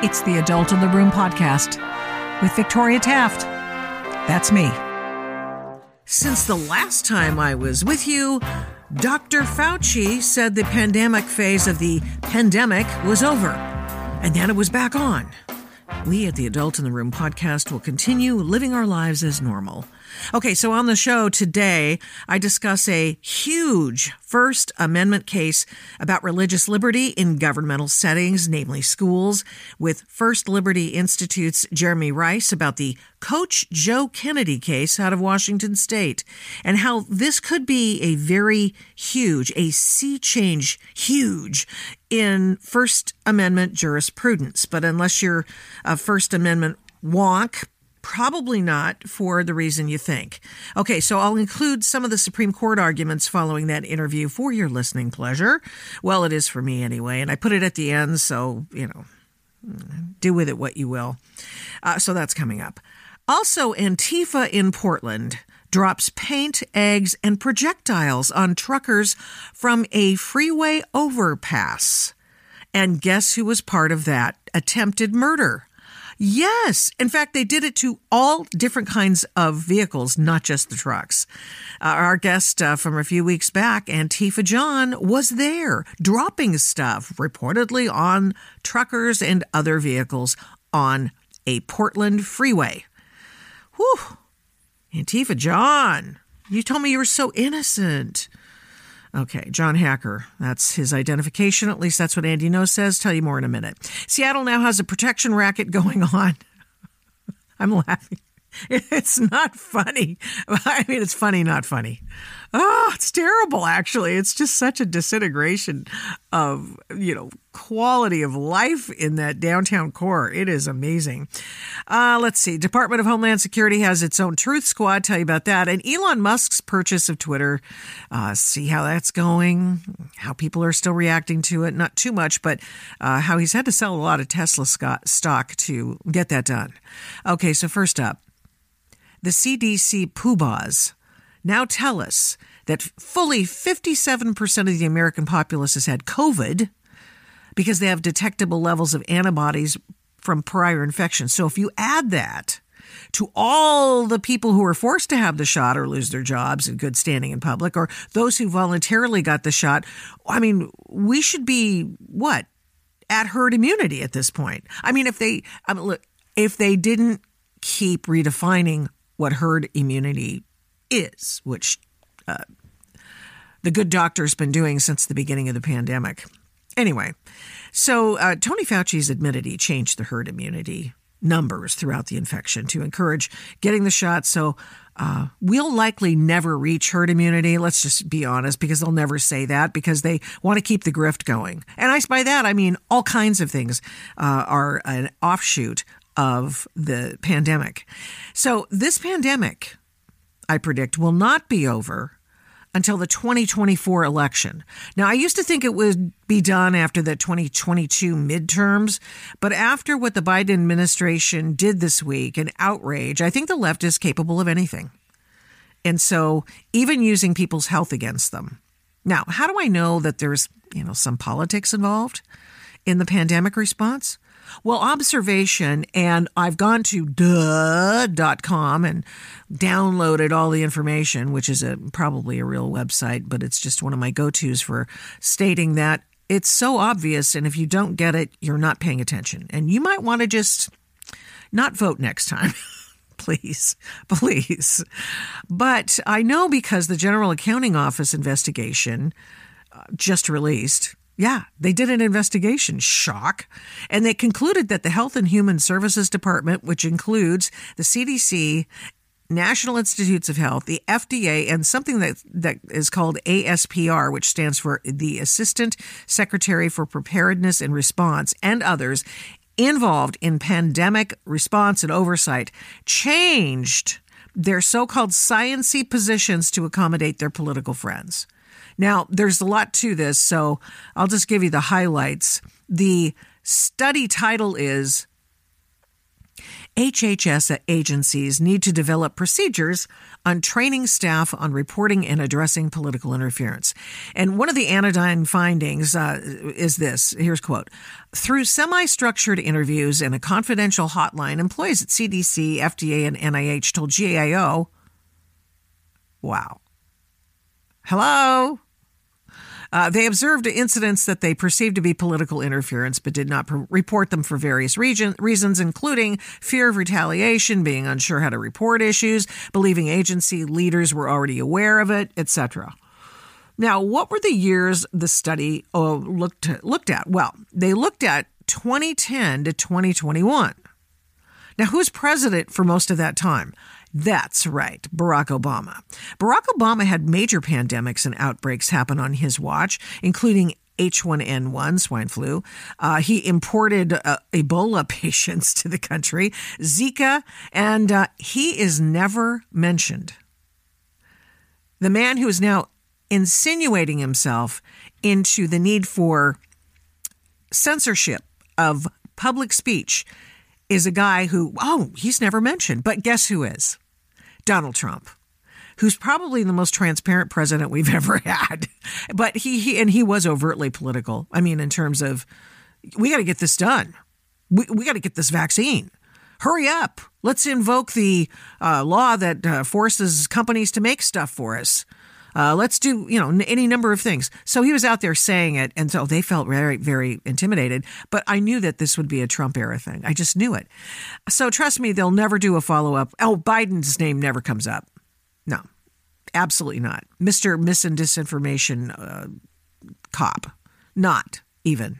It's the Adult in the Room podcast with Victoria Taft. That's me. Since the last time I was with you, Dr. Fauci said the pandemic phase of the pandemic was over, and then it was back on. We at the Adult in the Room podcast will continue living our lives as normal. Okay, so on the show today, I discuss a huge First Amendment case about religious liberty in governmental settings, namely schools, with First Liberty Institute's Jeremy Dys about the Coach Joe Kennedy case out of Washington State and how this could be a very huge, a sea change huge in First Amendment jurisprudence. But unless you're a First Amendment wonk, probably not for the reason you think. Okay, so I'll include some of the Supreme Court arguments following that interview for your listening pleasure. Well, it is for me anyway, and I put it at the end, so, do with it what you will. So that's coming up. Also, Antifa in Portland drops paint, eggs, and projectiles on truckers from a freeway overpass. And guess who was part of that? Attempted murder. Yes. In fact, they did it to all different kinds of vehicles, not just the trucks. Our guest from a few weeks back, Antifa John, was there dropping stuff reportedly on truckers and other vehicles on a Portland freeway. Whew. Antifa John, you told me you were so innocent. Okay, John Hacker, that's his identification. At least that's what Andy Ngo says. Tell you more in a minute. Seattle now has a protection racket going on. I'm laughing. It's not funny. I mean, it's funny, not funny. Oh, it's terrible, actually. It's just such a disintegration of, quality of life in that downtown core. It is amazing. Let's see. Department of Homeland Security has its own Truth Squad. Tell you about that. And Elon Musk's purchase of Twitter. See how that's going, how people are still reacting to it. Not too much, but how he's had to sell a lot of Tesla stock to get that done. Okay, so first up, the CDC poobahs now tell us that fully 57% of the American populace has had COVID because they have detectable levels of antibodies from prior infections. So if you add that to all the people who are forced to have the shot or lose their jobs in good standing in public, or those who voluntarily got the shot, I mean, we should be, at herd immunity at this point. I mean, if they didn't keep redefining what herd immunity is, which the good doctor's been doing since the beginning of the pandemic. Anyway, so Tony Fauci's admitted he changed the herd immunity numbers throughout the infection to encourage getting the shot. So we'll likely never reach herd immunity. Let's just be honest, because they'll never say that because they want to keep the grift going. And by that, I mean all kinds of things are an offshoot of the pandemic. So this pandemic, I predict, will not be over until the 2024 election. Now, I used to think it would be done after the 2022 midterms, but after what the Biden administration did this week and outrage, I think the left is capable of anything. And so even using people's health against them. Now, how do I know that there's, some politics involved in the pandemic response? Well, observation, and I've gone to duh.com and downloaded all the information, which is probably a real website, but it's just one of my go-tos for stating that it's so obvious, and if you don't get it, you're not paying attention. And you might want to just not vote next time. Please. But I know because the General Accounting Office investigation just released. Yeah, they did an investigation, shock, and they concluded that the Health and Human Services Department, which includes the CDC, National Institutes of Health, the FDA, and something that is called ASPR, which stands for the Assistant Secretary for Preparedness and Response, and others involved in pandemic response and oversight, changed their so-called sciency positions to accommodate their political friends. Now, there's a lot to this, so I'll just give you the highlights. The study title is HHS agencies need to develop procedures on training staff on reporting and addressing political interference. And one of the anodyne findings is this. Here's a quote. Through semi-structured interviews and a confidential hotline, employees at CDC, FDA, and NIH told GAO, wow, hello. They observed incidents that they perceived to be political interference, but did not report them for various reasons, including fear of retaliation, being unsure how to report issues, believing agency leaders were already aware of it, etc. Now, what were the years the study looked at? Well, they looked at 2010 to 2021. Now, who's president for most of that time? That's right, Barack Obama. Barack Obama had major pandemics and outbreaks happen on his watch, including H1N1, swine flu. He imported Ebola patients to the country, Zika, and he is never mentioned. The man who is now insinuating himself into the need for censorship of public speech is a guy who, he's never mentioned. But guess who is? Donald Trump, who's probably the most transparent president we've ever had. But he was overtly political. I mean, in terms of, we got to get this done. We got to get this vaccine. Hurry up. Let's invoke the law that forces companies to make stuff for us. Let's do, any number of things. So he was out there saying it. And so they felt very, very intimidated. But I knew that this would be a Trump era thing. I just knew it. So trust me, they'll never do a follow up. Oh, Biden's name never comes up. No, absolutely not. Mr. Mis and Disinformation Cop. Not even.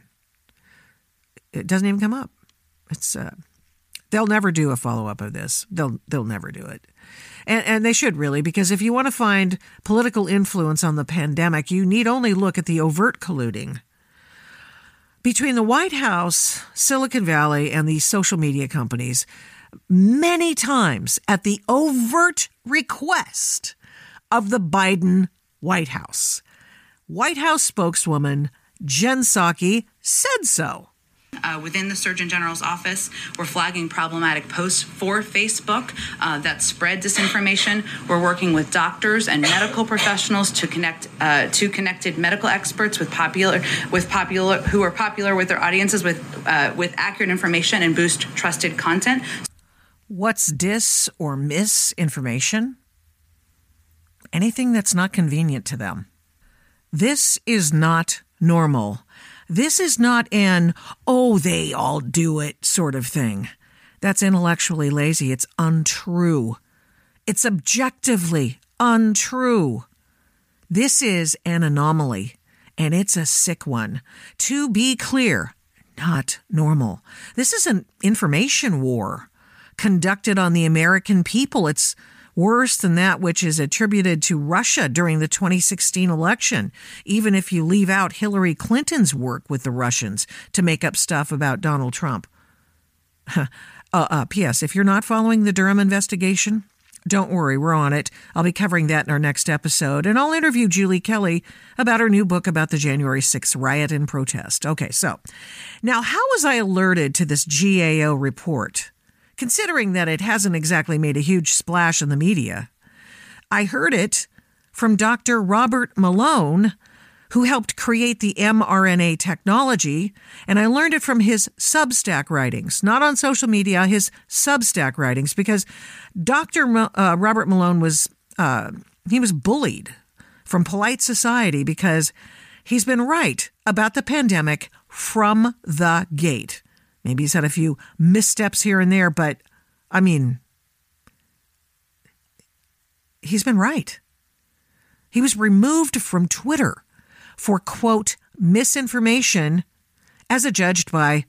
It doesn't even come up. It's they'll never do a follow up of this. They'll never do it. And they should really, because if you want to find political influence on the pandemic, you need only look at the overt colluding between the White House, Silicon Valley, and the social media companies, many times at the overt request of the Biden White House. White House spokeswoman Jen Psaki said so. Within the Surgeon General's office, we're flagging problematic posts for Facebook that spread disinformation. We're working with doctors and medical professionals to connect connected medical experts with popular who are popular with their audiences with accurate information and boost trusted content. What's dis or misinformation? Anything that's not convenient to them. This is not normal. This is not an, they all do it sort of thing. That's intellectually lazy. It's untrue. It's objectively untrue. This is an anomaly, and it's a sick one. To be clear, not normal. This is an information war conducted on the American people. It's worse than that which is attributed to Russia during the 2016 election, even if you leave out Hillary Clinton's work with the Russians to make up stuff about Donald Trump. P.S. If you're not following the Durham investigation, don't worry, we're on it. I'll be covering that in our next episode, and I'll interview Julie Kelly about her new book about the January 6th riot and protest. Okay, so now how was I alerted to this GAO report? Considering that it hasn't exactly made a huge splash in the media, I heard it from Dr. Robert Malone, who helped create the mRNA technology, and I learned it from his Substack writings, not on social media, his Substack writings, because Dr. Robert Malone was bullied from polite society because he's been right about the pandemic from the gate. Maybe he's had a few missteps here and there, but I mean, he's been right. He was removed from Twitter for, quote, misinformation as adjudged by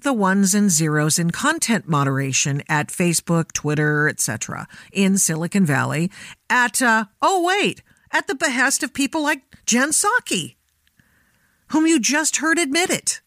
the ones and zeros in content moderation at Facebook, Twitter, etc. in Silicon Valley at the behest of people like Jen Psaki, whom you just heard admit it.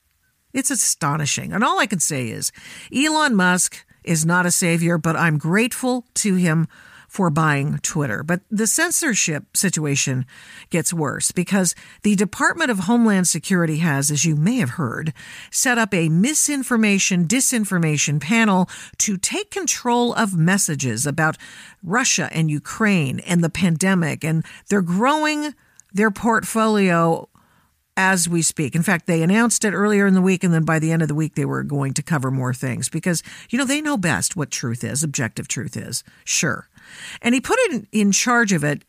It's astonishing. And all I can say is Elon Musk is not a savior, but I'm grateful to him for buying Twitter. But the censorship situation gets worse because the Department of Homeland Security has, as you may have heard, set up a misinformation, disinformation panel to take control of messages about Russia and Ukraine and the pandemic. And they're growing their portfolio as we speak. In fact, they announced it earlier in the week, and then by the end of the week, they were going to cover more things because, you know, they know best what truth is, objective truth is. Sure. And he put in charge of it,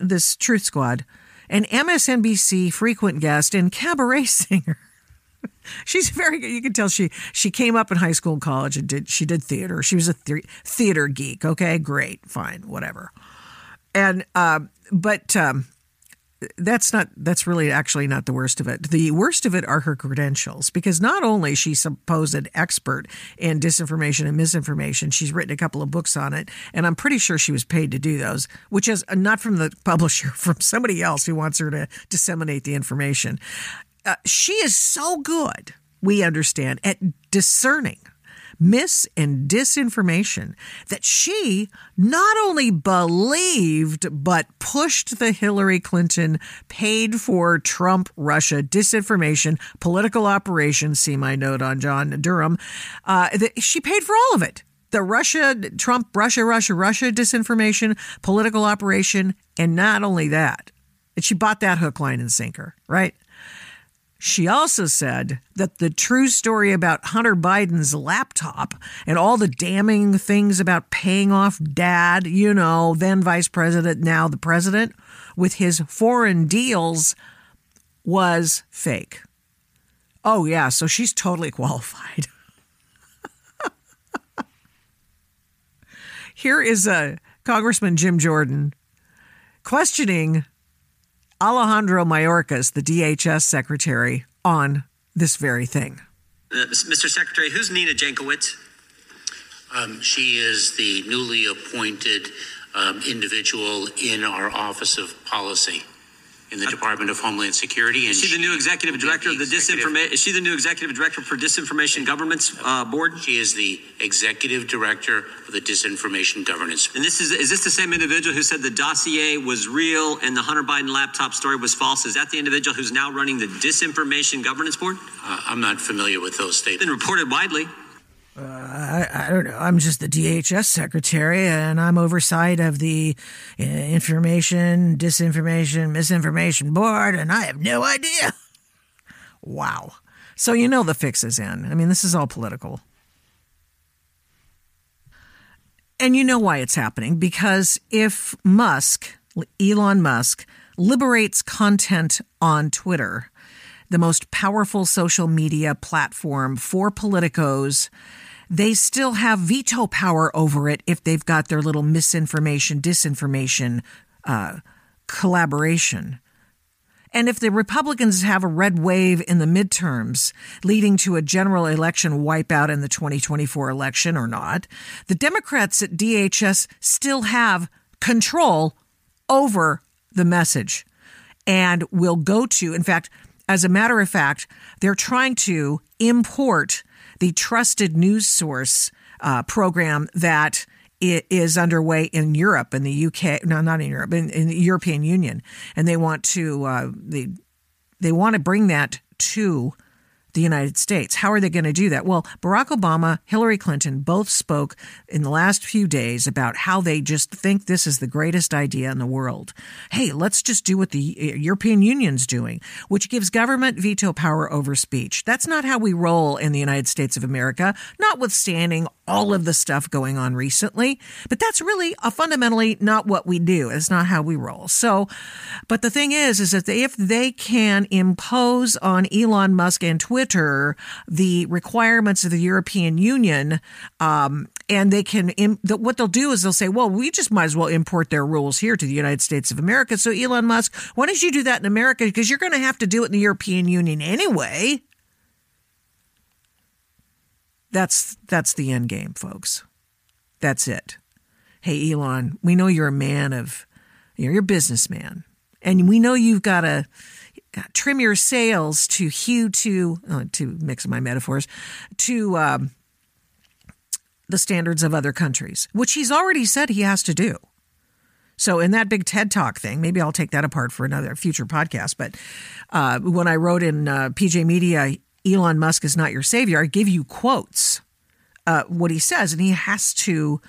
this Truth Squad, an MSNBC frequent guest and cabaret singer. She's very good. You can tell she came up in high school and college and did theater. She was a theater geek. Okay, great, fine, whatever. And that's really actually not the worst of it. The worst of it are her credentials, because not only is she supposed expert in disinformation and misinformation, she's written a couple of books on it. And I'm pretty sure she was paid to do those, which is not from the publisher, from somebody else who wants her to disseminate the information. She is so good, we understand, at discerning mis and disinformation that she not only believed but pushed the Hillary Clinton paid for Trump Russia disinformation political operation. See my note on John Durham. She paid for all of it. The Russia, Trump, Russia disinformation, political operation. And not only that, she bought that hook, line and sinker, right? She also said that the true story about Hunter Biden's laptop and all the damning things about paying off dad, you know, then vice president, now the president, with his foreign deals was fake. Oh, yeah. So she's totally qualified. Here is Congressman Jim Jordan questioning Alejandro Mayorkas, the DHS secretary, on this very thing. Mr. Secretary, who's Nina Jankowicz? She is the newly appointed individual in our Office of Policy in the Department of Homeland Security. And is she the new executive director of the disinformation? Is she the new executive director for Disinformation Governance Board? She is the executive director for the Disinformation Governance Board. And this is this the same individual who said the dossier was real and the Hunter Biden laptop story was false? Is that the individual who's now running the Disinformation Governance Board? I'm not familiar with those statements. It's been reported widely. I don't know. I'm just the DHS secretary, and I'm oversight of the Information, Disinformation, Misinformation Board, and I have no idea. Wow. So you know the fix is in. I mean, this is all political. And you know why it's happening, because if Elon Musk, liberates content on Twitter, the most powerful social media platform for politicos, they still have veto power over it if they've got their little misinformation, disinformation collaboration. And if the Republicans have a red wave in the midterms leading to a general election wipeout in the 2024 election or not, the Democrats at DHS still have control over the message and will go to, in fact, as a matter of fact, they're trying to import the trusted news source program that is underway in Europe, in the UK, no, not in Europe, in the European Union. And they want to they want to bring that to the United States. How are they going to do that? Well, Barack Obama, Hillary Clinton both spoke in the last few days about how they just think this is the greatest idea in the world. Hey, let's just do what the European Union's doing, which gives government veto power over speech. That's not how we roll in the United States of America, notwithstanding all of the stuff going on recently. But that's really fundamentally not what we do. It's not how we roll. So, but the thing is that if they can impose on Elon Musk and Twitter the requirements of the European Union, and they can what they'll do is they'll say, well, we just might as well import their rules here to the United States of America. So Elon Musk, why don't you do that in America? Because you're going to have to do it in the European Union anyway. That's the end game, folks. That's it. Hey, Elon, we know you're a man of, you're a businessman, and we know you've got a trim your sails to hew to mix my metaphors, to the standards of other countries, which he's already said he has to do. So in that big TED Talk thing, maybe I'll take that apart for another future podcast. But when I wrote in PJ Media, Elon Musk is not your savior, I give you quotes, what he says, and he has to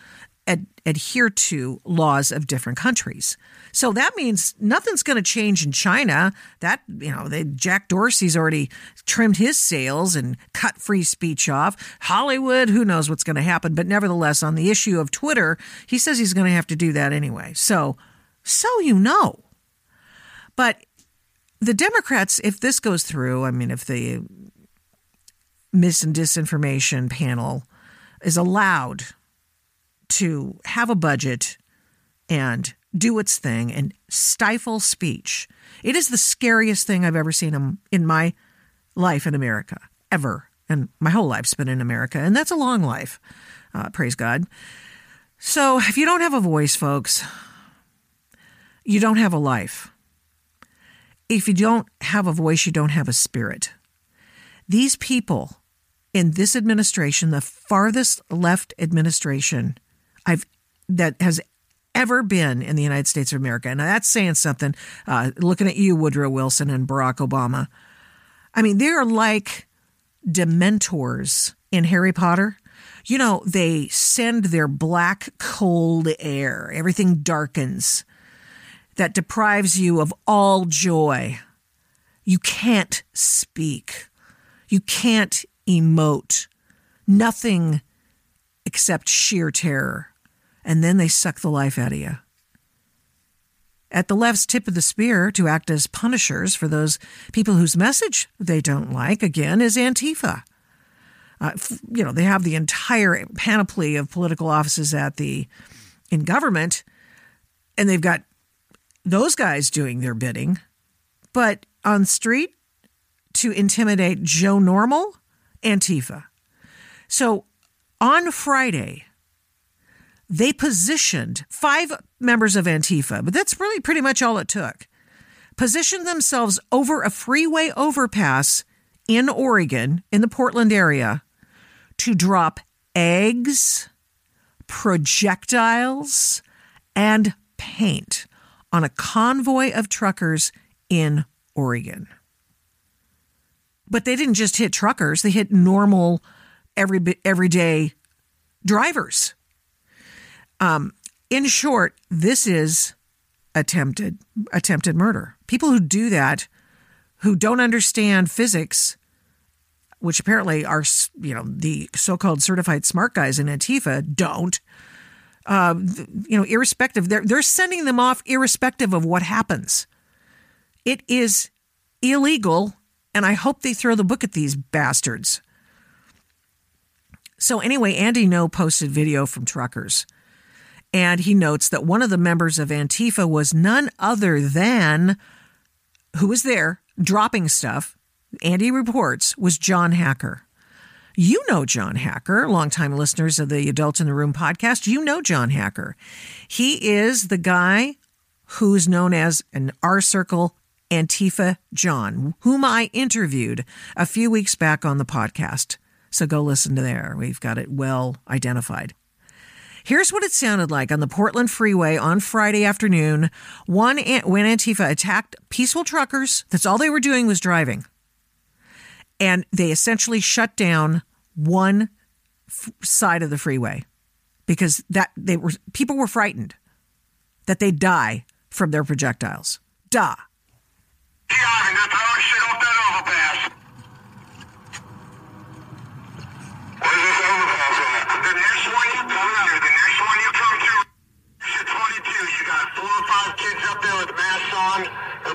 adhere to laws of different countries. So that means nothing's going to change in China. That, you know, Jack Dorsey's already trimmed his sails and cut free speech off. Hollywood, who knows what's going to happen. But nevertheless, on the issue of Twitter, he says he's going to have to do that anyway. So you know. But the Democrats, if this goes through, I mean, if the mis- and disinformation panel is allowed to have a budget and do its thing and stifle speech. It is the scariest thing I've ever seen in my life in America, ever. And my whole life's been in America. And that's a long life, praise God. So if you don't have a voice, folks, you don't have a life. If you don't have a voice, you don't have a spirit. These people in this administration, the farthest left administration that has ever been in the United States of America. Now, that's saying something, looking at you, Woodrow Wilson and Barack Obama. I mean, they're like dementors in Harry Potter. You know, they send their black, cold air. Everything darkens. That deprives you of all joy. You can't speak. You can't emote. Nothing except sheer terror. And then they suck the life out of you. At the left's tip of the spear to act as punishers for those people whose message they don't like, again, is Antifa. You know, they have the entire panoply of political offices in government, and they've got those guys doing their bidding. But on street, to intimidate Joe Normal, Antifa. So on Friday, they positioned 5 members of Antifa, but that's really pretty much all it took, positioned themselves over a freeway overpass in Oregon, in the Portland area, to drop eggs, projectiles, and paint on a convoy of truckers in Oregon. But they didn't just hit truckers, they hit normal, everyday drivers. In short, this is attempted murder. People who do that, who don't understand physics, which apparently are, you know, the so-called certified smart guys in Antifa don't, you know, irrespective, they're sending them off irrespective of what happens. It is illegal, and I hope they throw the book at these bastards. So anyway, Andy No posted video from truckers. And he notes that one of the members of Antifa was none other than, who was there dropping stuff, Andy reports, was John Hacker. You know John Hacker, longtime listeners of the Adult in the Room podcast. You know John Hacker. He is the guy who's known as, in our circle, Antifa John, whom I interviewed a few weeks back on the podcast. So go listen to there. We've got it well identified. Here's what it sounded like on the Portland freeway on Friday afternoon when Antifa attacked peaceful truckers. That's all they were doing was driving. And they essentially shut down one side of the freeway because people were frightened that they'd die from their projectiles. Duh.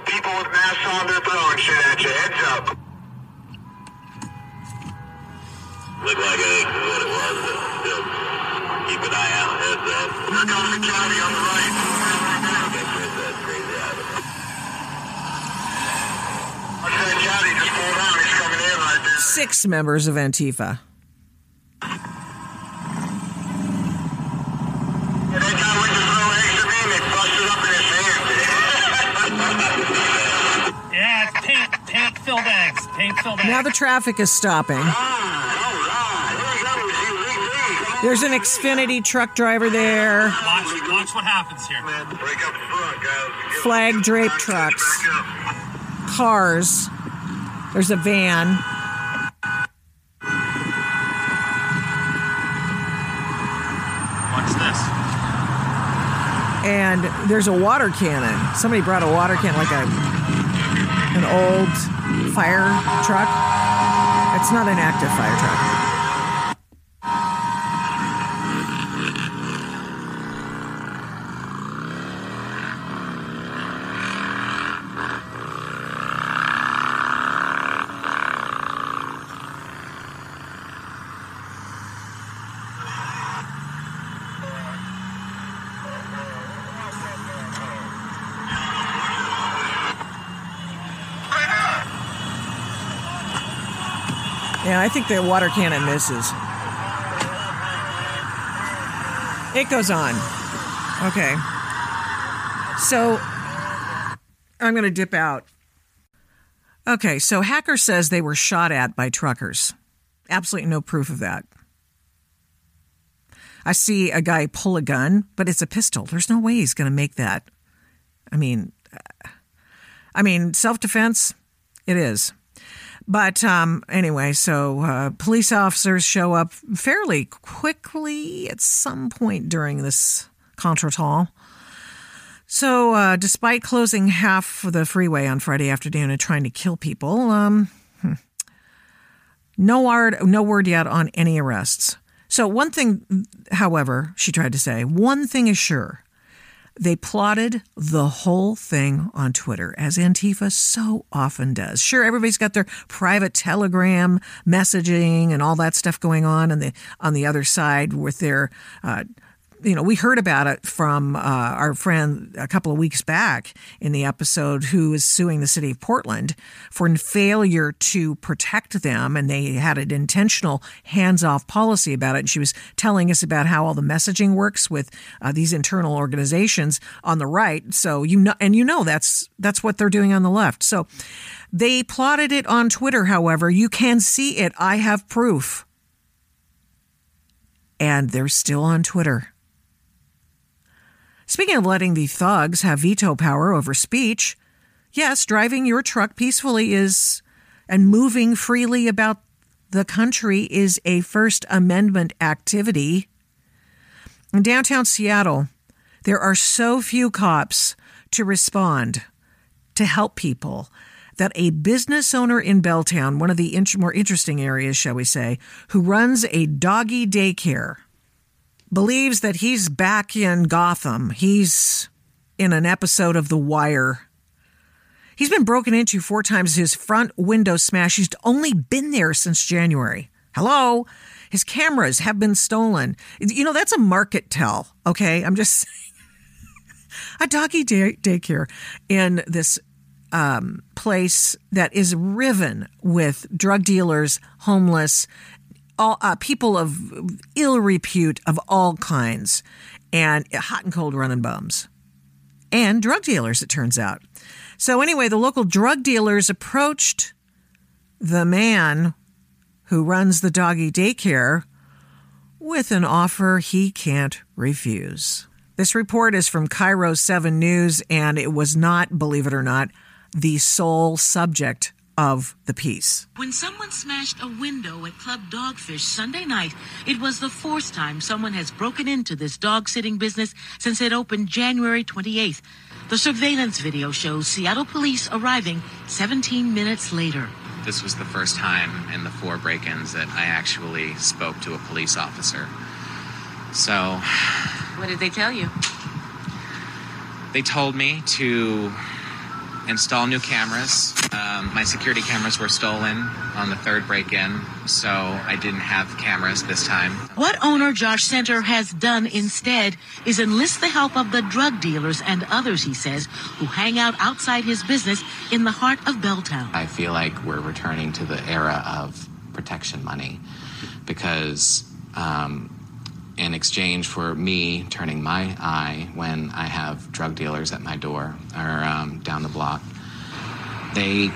People with masks on, they're throwing shit at you. Heads up. Looked like a, what it was, but still keep an eye out. Heads up. Here comes the county on the right. I said the county just pulled out. He's coming in right there. 6 members of Antifa. Now the traffic is stopping. There's an Xfinity truck driver there. Watch what happens here. Flag draped trucks. Cars. There's a van. Watch this. And there's a water cannon. Somebody brought a water cannon, like an old fire truck. It's not an active fire truck. Yeah, I think the water cannon misses. It goes on. Okay. So, I'm going to dip out. Okay, so Hacker says they were shot at by truckers. Absolutely no proof of that. I see a guy pull a gun, but it's a pistol. There's no way he's going to make that. I mean, self-defense, it is. But anyway, so police officers show up fairly quickly at some point during this contretemps. So despite closing half of the freeway on Friday afternoon and trying to kill people, no word yet on any arrests. So one thing, however, she tried to say, one thing is sure. They plotted the whole thing on Twitter, as Antifa so often does. Sure, everybody's got their private Telegram messaging and all that stuff going on, and on the other side with their, we heard about it from our friend a couple of weeks back in the episode who is suing the city of Portland for failure to protect them, and they had an intentional hands-off policy about it. And she was telling us about how all the messaging works with these internal organizations on the right. So that's what they're doing on the left. So they plotted it on Twitter. However, you can see it. I have proof, and they're still on Twitter. Speaking of letting the thugs have veto power over speech, yes, driving your truck peacefully and moving freely about the country is a First Amendment activity. In downtown Seattle, there are so few cops to respond, to help people, that a business owner in Belltown, one of the more interesting areas, shall we say, who runs a doggy daycare, believes that he's back in Gotham. He's in an episode of The Wire. He's been broken into 4 times, his front window smashed. He's only been there since January. Hello? His cameras have been stolen. You know, that's a market tell, okay? I'm just saying. A doggy daycare in this place that is riven with drug dealers, homeless, all people of ill repute of all kinds, and hot and cold running bums and drug dealers, it turns out. So anyway, the local drug dealers approached the man who runs the doggy daycare with an offer he can't refuse. This report is from Cairo 7 News, and it was not, believe it or not, the sole subject of the piece. When someone smashed a window at Club Dogfish Sunday night, it was the 4th time someone has broken into this dog-sitting business since it opened January 28th. The surveillance video shows Seattle police arriving 17 minutes later. This was the first time in the 4 break-ins that I actually spoke to a police officer. So... What did they tell you? They told me to... install new cameras. My security cameras were stolen on the 3rd break-in, so I didn't have cameras this time. What owner Josh Center has done instead is enlist the help of the drug dealers and others, he says, who hang out outside his business in the heart of Belltown. I feel like we're returning to the era of protection money because in exchange for me turning my eye when I have drug dealers at my door or down the block, they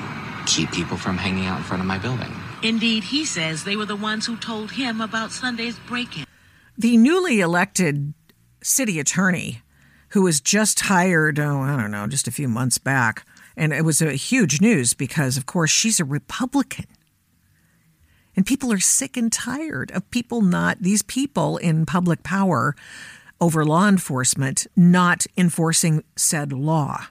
keep people from hanging out in front of my building. Indeed, he says they were the ones who told him about Sunday's break-in. The newly elected city attorney who was just hired, just a few months back. And it was a huge news because, of course, she's a Republican. And people are sick and tired of these people in public power over law enforcement not enforcing said law.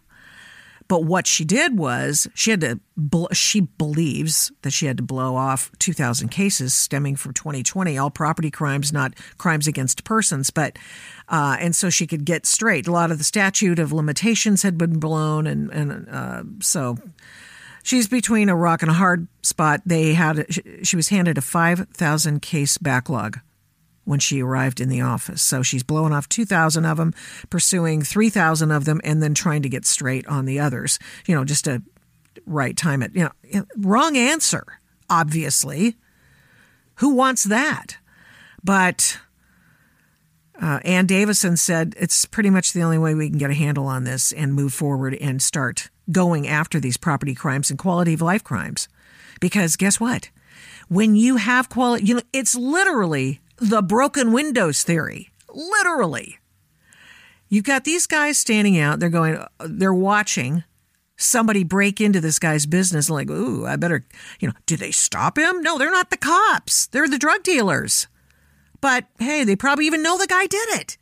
But what she did was she believes that she had to blow off 2,000 cases stemming from 2020, all property crimes, not crimes against persons. But and so she could get straight. A lot of the statute of limitations had been blown. And so she's between a rock and a hard spot. She was handed a 5,000 case backlog when she arrived in the office. So she's blowing off 2,000 of them, pursuing 3,000 of them, and then trying to get straight on the others, just to right time it. Wrong answer, obviously. Who wants that? But Ann Davison said it's pretty much the only way we can get a handle on this and move forward and start going after these property crimes and quality of life crimes. Because guess what? When you have quality, it's literally the broken windows theory, literally. You've got these guys standing out. They're watching somebody break into this guy's business. Like, ooh, I better, do they stop him? No, they're not the cops. They're the drug dealers. But hey, they probably even know the guy did it.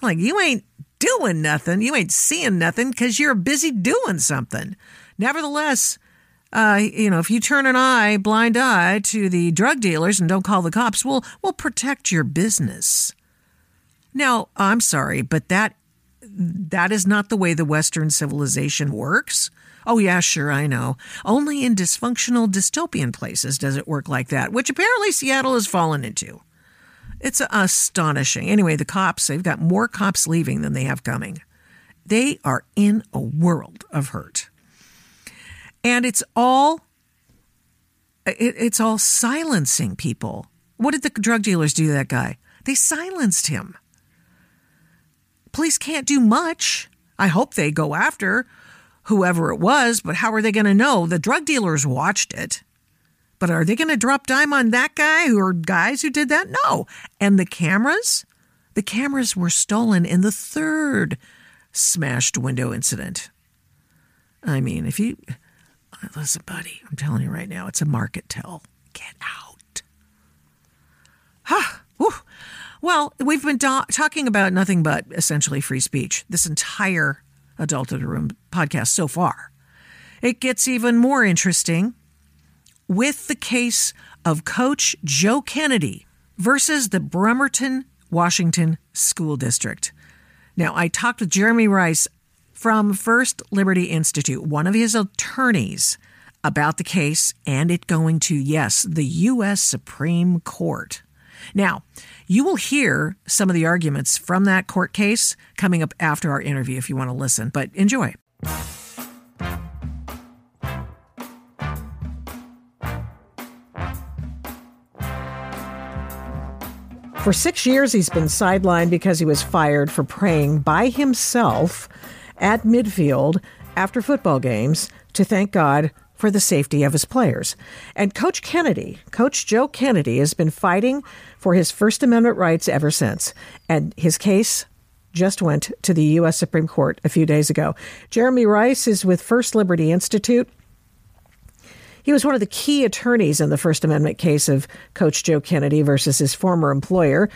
Like, you ain't doing nothing. You ain't seeing nothing because you're busy doing something. Nevertheless, if you turn blind eye to the drug dealers and don't call the cops, we'll protect your business. Now, I'm sorry, but that is not the way the Western civilization works. Oh, yeah, sure, I know. Only in dysfunctional dystopian places does it work like that, which apparently Seattle has fallen into. It's astonishing. Anyway, the cops, they've got more cops leaving than they have coming. They are in a world of hurt. And it's all silencing people. What did the drug dealers do to that guy? They silenced him. Police can't do much. I hope they go after whoever it was, but how are they going to know? The drug dealers watched it. But are they going to drop dime on that guy or guys who did that? No. And the cameras were stolen in the third smashed window incident. I mean, if you... Listen, buddy, I'm telling you right now, it's a market tell. Get out. Huh. Whew. Well, we've been talking about nothing but essentially free speech this entire Adulthood Room podcast so far. It gets even more interesting with the case of Coach Joe Kennedy versus the Bremerton, Washington School District. Now, I talked with Jeremy Dys from First Liberty Institute, one of his attorneys, about the case and it going to, yes, the U.S. Supreme Court. Now, you will hear some of the arguments from that court case coming up after our interview if you want to listen, but enjoy. For 6 years, he's been sidelined because he was fired for praying by himself at midfield after football games to thank God for the safety of his players. And Coach Joe Kennedy, has been fighting for his First Amendment rights ever since. And his case just went to the U.S. Supreme Court a few days ago. Jeremy Dys is with First Liberty Institute. He was one of the key attorneys in the First Amendment case of Coach Joe Kennedy versus his former employer,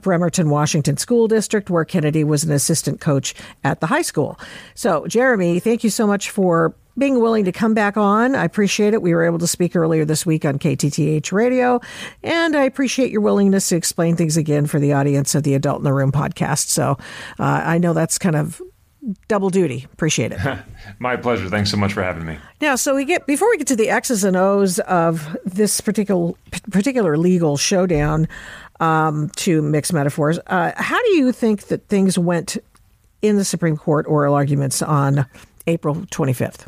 Bremerton, Washington School District, where Kennedy was an assistant coach at the high school. So, Jeremy, thank you so much for being willing to come back on. I appreciate it. We were able to speak earlier this week on KTTH Radio, and I appreciate your willingness to explain things again for the audience of the Adult in the Room podcast. So I know that's kind of double duty. Appreciate it. My pleasure. Thanks so much for having me. Now, so before we get to the X's and O's of this particular legal showdown, to mix metaphors, how do you think that things went in the Supreme Court oral arguments on April 25th?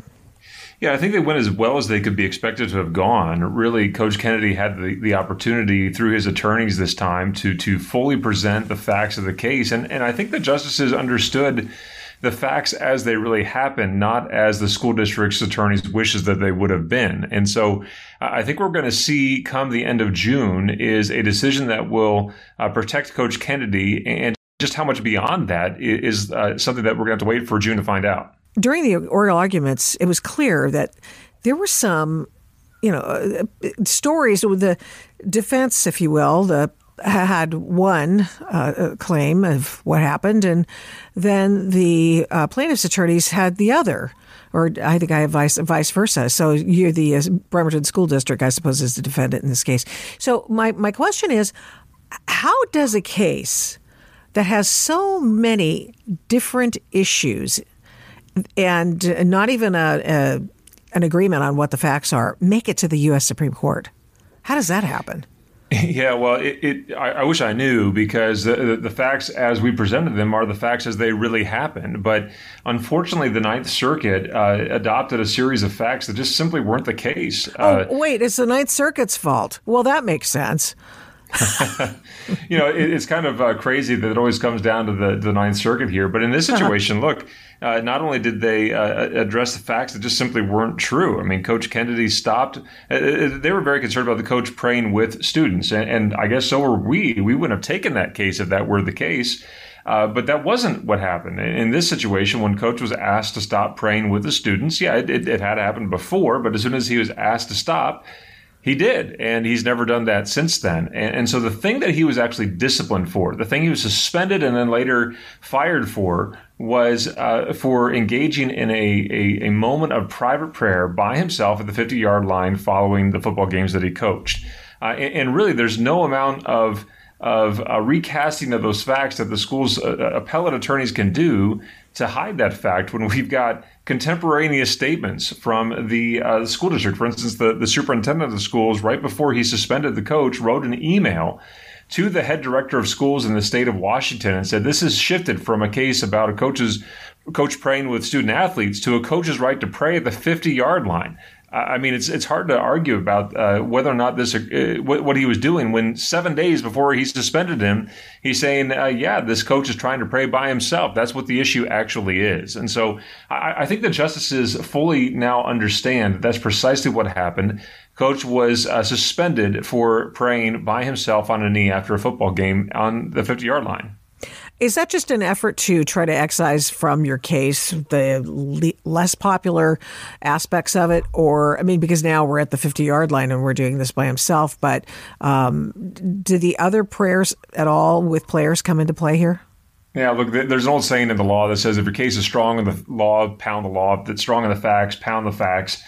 Yeah, I think they went as well as they could be expected to have gone. Really, Coach Kennedy had the opportunity through his attorneys this time to fully present the facts of the case. And I think the justices understood the facts as they really happen, not as the school district's attorneys wishes that they would have been. And so I think we're going to see come the end of June is a decision that will protect Coach Kennedy, and just how much beyond that is something that we're going to have to wait for June to find out. During the oral arguments, it was clear that there were some, stories with the defense, if you will, had one claim of what happened, and then the plaintiff's attorneys had the other, or I think I have vice versa. So you're the Bremerton School District, I suppose, is the defendant in this case. So my question is, how does a case that has so many different issues and not even an agreement on what the facts are make it to the U.S. Supreme Court? How does that happen? Yeah, well, I wish I knew, because the facts as we presented them are the facts as they really happened. But unfortunately, the Ninth Circuit adopted a series of facts that just simply weren't the case. Wait, it's the Ninth Circuit's fault. Well, that makes sense. It's kind of crazy that it always comes down to the Ninth Circuit here. But in this situation, look, not only did they address the facts that just simply weren't true. I mean, Coach Kennedy stopped. They were very concerned about the coach praying with students. And I guess so were we. We wouldn't have taken that case if that were the case. But that wasn't what happened. In this situation, when Coach was asked to stop praying with the students, yeah, it had happened before. But as soon as he was asked to stop, he did, and he's never done that since then. And so the thing that he was actually disciplined for, the thing he was suspended and then later fired for, was for engaging in a moment of private prayer by himself at the 50-yard line following the football games that he coached. And really, there's no amount of recasting of those facts that the school's appellate attorneys can do to hide that fact when we've got contemporaneous statements from the school district. For instance, the superintendent of the schools, right before he suspended the coach, wrote an email to the head director of schools in the state of Washington and said, this has shifted from a case about a coach praying with student athletes to a coach's right to pray at the 50-yard line. I mean, it's hard to argue about whether or not this what he was doing when 7 days before he suspended him, he's saying, this coach is trying to pray by himself. That's what the issue actually is. And so I think the justices fully now understand that that's precisely what happened. Coach was suspended for praying by himself on a knee after a football game on the 50-yard line. Is that just an effort to try to excise from your case the less popular aspects of it? Or, I mean, because now we're at the 50-yard line and we're doing this by himself, but do the other prayers at all with players come into play here? Yeah, look, there's an old saying in the law that says if your case is strong in the law, pound the law. If it's strong in the facts, pound the facts.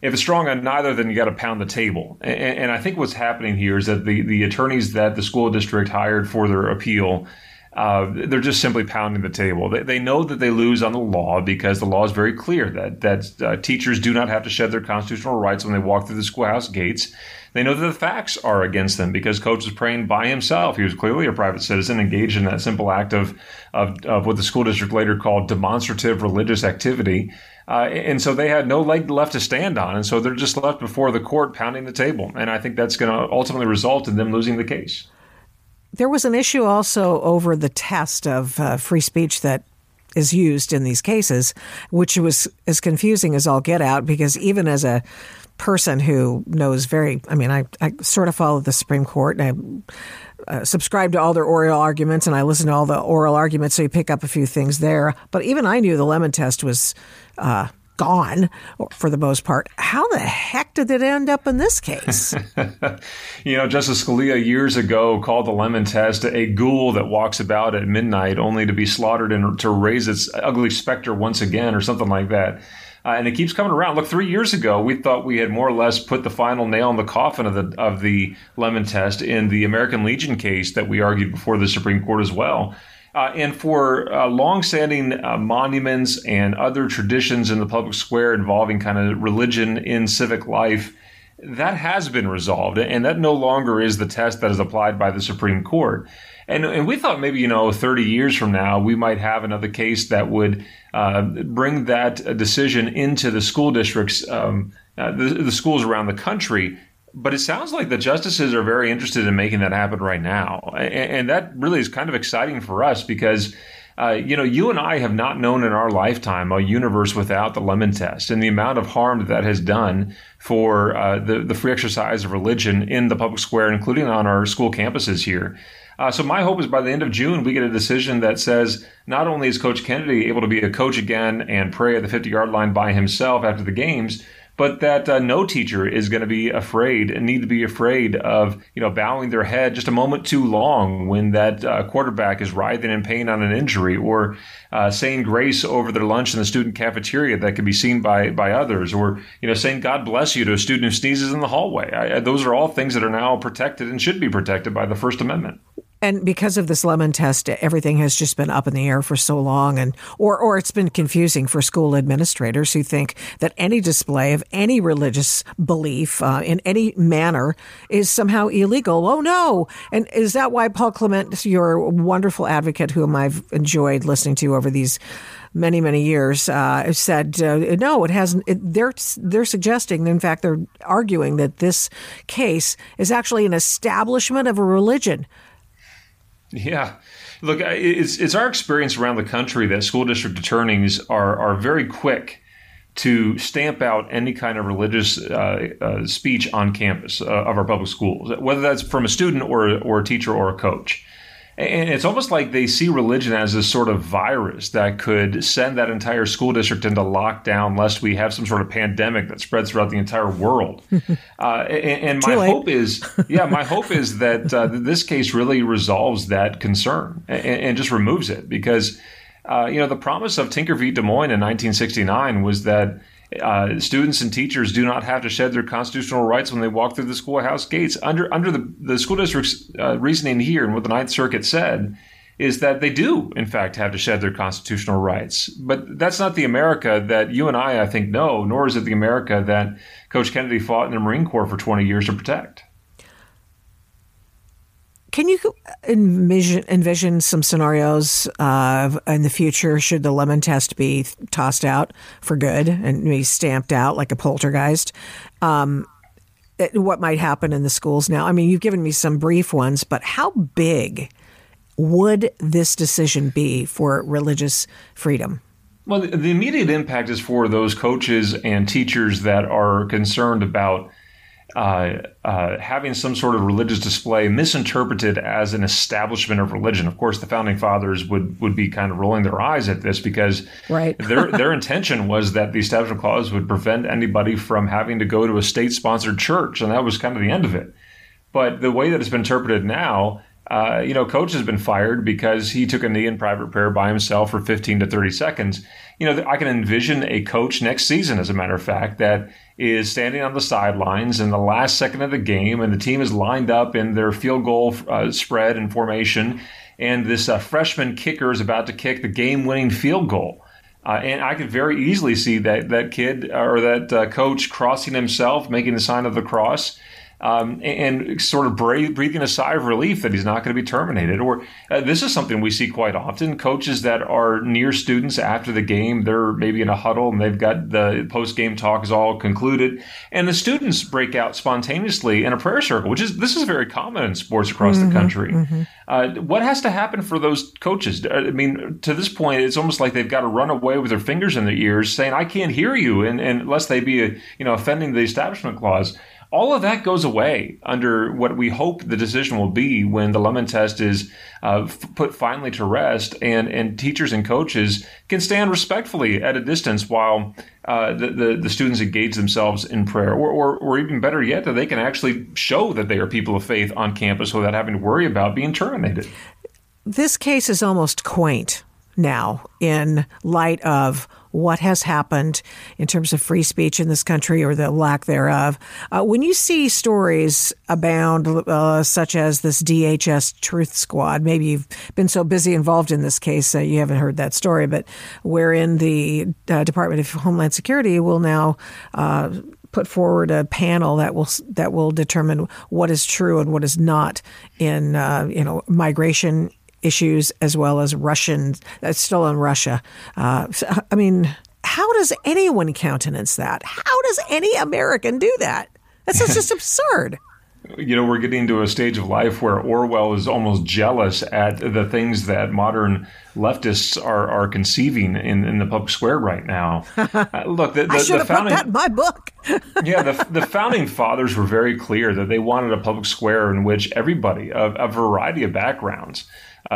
If it's strong on neither, then you got to pound the table. And I think what's happening here is that the attorneys that the school district hired for their appeal, they're just simply pounding the table. They know that they lose on the law because the law is very clear that teachers do not have to shed their constitutional rights when they walk through the schoolhouse gates. They know that the facts are against them because Coach was praying by himself. He was clearly a private citizen engaged in that simple act of what the school district later called demonstrative religious activity. And so they had no leg left to stand on. And so they're just left before the court pounding the table. And I think that's going to ultimately result in them losing the case. There was an issue also over the test of free speech that is used in these cases, which was as confusing as all get out, because even as a person who knows I sort of follow the Supreme Court and I subscribe to all their oral arguments and I listen to all the oral arguments, so you pick up a few things there. But even I knew the Lemon Test was gone for the most part. How the heck did it end up in this case? Justice Scalia years ago called the Lemon Test a ghoul that walks about at midnight only to be slaughtered and to raise its ugly specter once again, or something like that. And it keeps coming around. Look, 3 years ago, we thought we had more or less put the final nail in the coffin of the Lemon Test in the American Legion case that we argued before the Supreme Court as well. And for longstanding monuments and other traditions in the public square involving kind of religion in civic life, that has been resolved. And that no longer is the test that is applied by the Supreme Court. And we thought maybe, 30 years from now, we might have another case that would bring that decision into the school districts, the schools around the country. But it sounds like the justices are very interested in making that happen right now. And that really is kind of exciting for us because You and I have not known in our lifetime a universe without the Lemon Test and the amount of harm that has done for the free exercise of religion in the public square, including on our school campuses here. So my hope is by the end of June, we get a decision that says not only is Coach Kennedy able to be a coach again and pray at the 50-yard line by himself after the games, but that no teacher is going to be afraid and need to be afraid of, bowing their head just a moment too long when that quarterback is writhing in pain on an injury, or saying grace over their lunch in the student cafeteria that can be seen by others, or, saying God bless you to a student who sneezes in the hallway. Those are all things that are now protected and should be protected by the First Amendment. And because of this Lemon Test, everything has just been up in the air for so long, and or it's been confusing for school administrators who think that any display of any religious belief in any manner is somehow illegal. Oh, no. And is that why Paul Clement, your wonderful advocate, whom I've enjoyed listening to over these many, many years, said, no, it hasn't. They're suggesting, in fact, they're arguing that this case is actually an establishment of a religion. Yeah. Look, it's our experience around the country that school district attorneys are very quick to stamp out any kind of religious speech on campus of our public schools, whether that's from a student or a teacher or a coach. And it's almost like they see religion as this sort of virus that could send that entire school district into lockdown lest we have some sort of pandemic that spreads throughout the entire world. And my hope is, that this case really resolves that concern and just removes it, because, the promise of Tinker v. Des Moines in 1969 was that students and teachers do not have to shed their constitutional rights when they walk through the schoolhouse gates. Under the school district's reasoning here, and what the Ninth Circuit said, is that they do, in fact, have to shed their constitutional rights. But that's not the America that you and I think, know, nor is it the America that Coach Kennedy fought in the Marine Corps for 20 years to protect. Can you envision some scenarios in the future should the Lemon Test be tossed out for good and be stamped out like a poltergeist? What might happen in the schools now? I mean, you've given me some brief ones, but how big would this decision be for religious freedom? Well, the immediate impact is for those coaches and teachers that are concerned about having some sort of religious display misinterpreted as an establishment of religion. Of course, the founding fathers would be kind of rolling their eyes at this, because right. their intention was that the Establishment Clause would prevent anybody from having to go to a state-sponsored church, and that was kind of the end of it. But the way that it's been interpreted now, Coach has been fired because he took a knee in private prayer by himself for 15 to 30 seconds. I can envision a coach next season, as a matter of fact, that is standing on the sidelines in the last second of the game, and the team is lined up in their field goal spread and formation, and this freshman kicker is about to kick the game-winning field goal. And I could very easily see that kid or that coach crossing himself, making the sign of the cross, and sort of breathing a sigh of relief that he's not going to be terminated. Or this is something we see quite often. Coaches that are near students after the game, they're maybe in a huddle and they've got the post-game talk is all concluded, and the students break out spontaneously in a prayer circle, which is very common in sports across the country. Mm-hmm. What has to happen for those coaches? I mean, to this point, it's almost like they've got to run away with their fingers in their ears saying, I can't hear you, and unless they be offending the Establishment Clause. All of that goes away under what we hope the decision will be when the Lemon Test is put finally to rest, and teachers and coaches can stand respectfully at a distance while the students engage themselves in prayer, or even better yet, that they can actually show that they are people of faith on campus without having to worry about being terminated. This case is almost quaint now in light of what has happened in terms of free speech in this country, or the lack thereof. When you see stories abound, such as this DHS Truth Squad, maybe you've been so busy involved in this case that you haven't heard that story, but wherein the Department of Homeland Security will now put forward a panel that will determine what is true and what is not in migration issues, as well as Russian, that's still in Russia. I mean, how does anyone countenance that? How does any American do that? That's just absurd. you know, we're getting to a stage of life where Orwell is almost jealous at the things that modern leftists are conceiving in the public square right now. Look, I should have put that in my book. Yeah, the founding fathers were very clear that they wanted a public square in which everybody of a variety of backgrounds,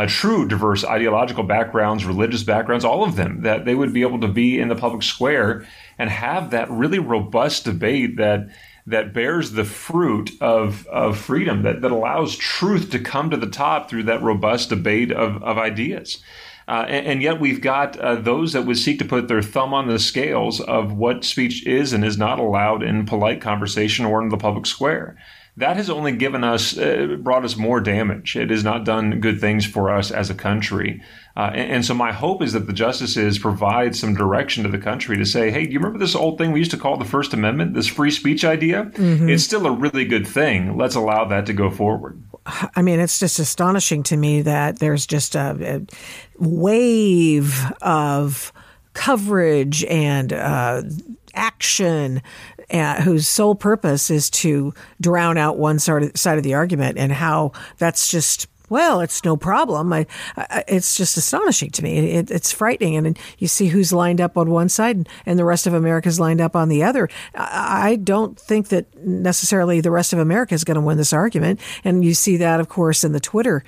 true diverse ideological backgrounds, religious backgrounds, all of them, that they would be able to be in the public square and have that really robust debate that bears the fruit of freedom, that allows truth to come to the top through that robust debate of ideas. And yet we've got those that would seek to put their thumb on the scales of what speech is and is not allowed in polite conversation or in the public square. That has only brought us more damage. It has not done good things for us as a country. And so my hope is that the justices provide some direction to the country to say, hey, do you remember this old thing we used to call the First Amendment, this free speech idea? Mm-hmm. It's still a really good thing. Let's allow that to go forward. I mean, it's just astonishing to me that there's just a wave of coverage and action whose sole purpose is to drown out one side of the argument, and how that's just, well, it's no problem. It's just astonishing to me. It's frightening. And you see who's lined up on one side and the rest of America's lined up on the other. I don't think that necessarily the rest of America is going to win this argument. And you see that, of course, in the Twitter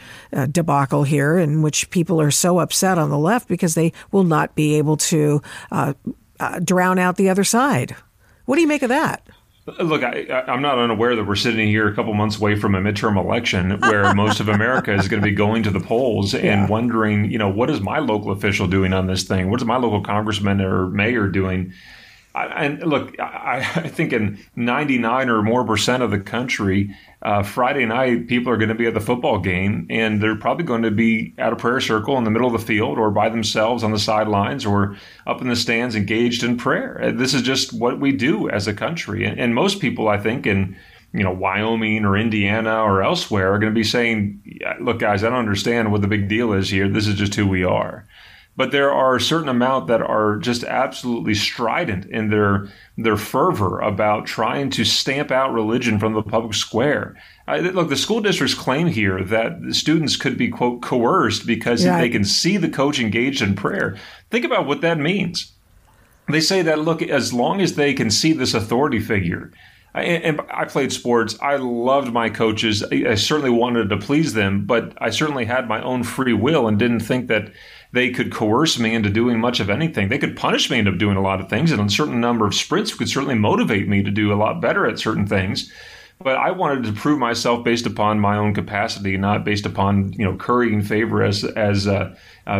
debacle here, in which people are so upset on the left because they will not be able to drown out the other side. What do you make of that? Look, I'm not unaware that we're sitting here a couple months away from a midterm election where most of America is going to be going to the polls and wondering, you know, what is my local official doing on this thing? What is my local congressman or mayor doing? And look, I think in 99 or more percent of the country, Friday night, people are going to be at the football game, and they're probably going to be at a prayer circle in the middle of the field or by themselves on the sidelines or up in the stands engaged in prayer. This is just what we do as a country. And most people, I think, in Wyoming or Indiana or elsewhere are going to be saying, look, guys, I don't understand what the big deal is here. This is just who we are. But there are a certain amount that are just absolutely strident in their fervor about trying to stamp out religion from the public square. Look, the school districts claim here that the students could be, quote, coerced because they can see the coach engaged in prayer. Think about what that means. They say that, look, as long as they can see this authority figure. And I played sports. I loved my coaches. I certainly wanted to please them, but I certainly had my own free will and didn't think that they could coerce me into doing much of anything. They could punish me into doing a lot of things, and a certain number of sprints could certainly motivate me to do a lot better at certain things. But I wanted to prove myself based upon my own capacity, not based upon currying favor as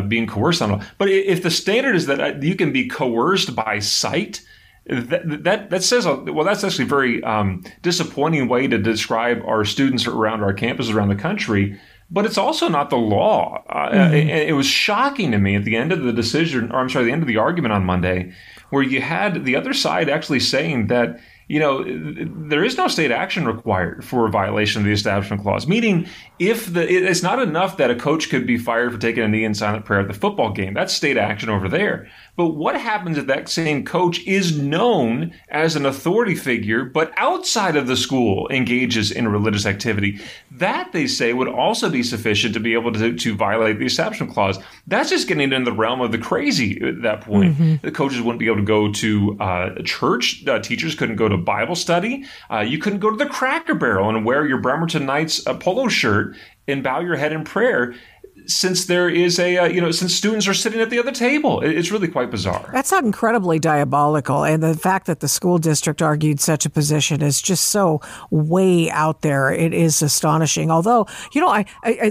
being coerced on. But if the standard is that you can be coerced by sight, that says, well, that's actually a very disappointing way to describe our students around our campuses around the country. But it's also not the law. It was shocking to me at the end of the decision, or I'm sorry, the end of the argument on Monday, where you had the other side actually saying that, there is no state action required for a violation of the Establishment Clause, meaning it's not enough that a coach could be fired for taking a knee in silent prayer at the football game. That's state action over there. But what happens if that same coach is known as an authority figure, but outside of the school engages in religious activity? That, they say, would also be sufficient to be able to violate the Establishment Clause. That's just getting into the realm of the crazy at that point. Mm-hmm. The coaches wouldn't be able to go to church. Teachers couldn't go to Bible study. You couldn't go to the Cracker Barrel and wear your Bremerton Knights polo shirt and bow your head in prayer, since there is since students are sitting at the other table. It's really quite bizarre. That's incredibly diabolical. And the fact that the school district argued such a position is just so way out there. It is astonishing. Although,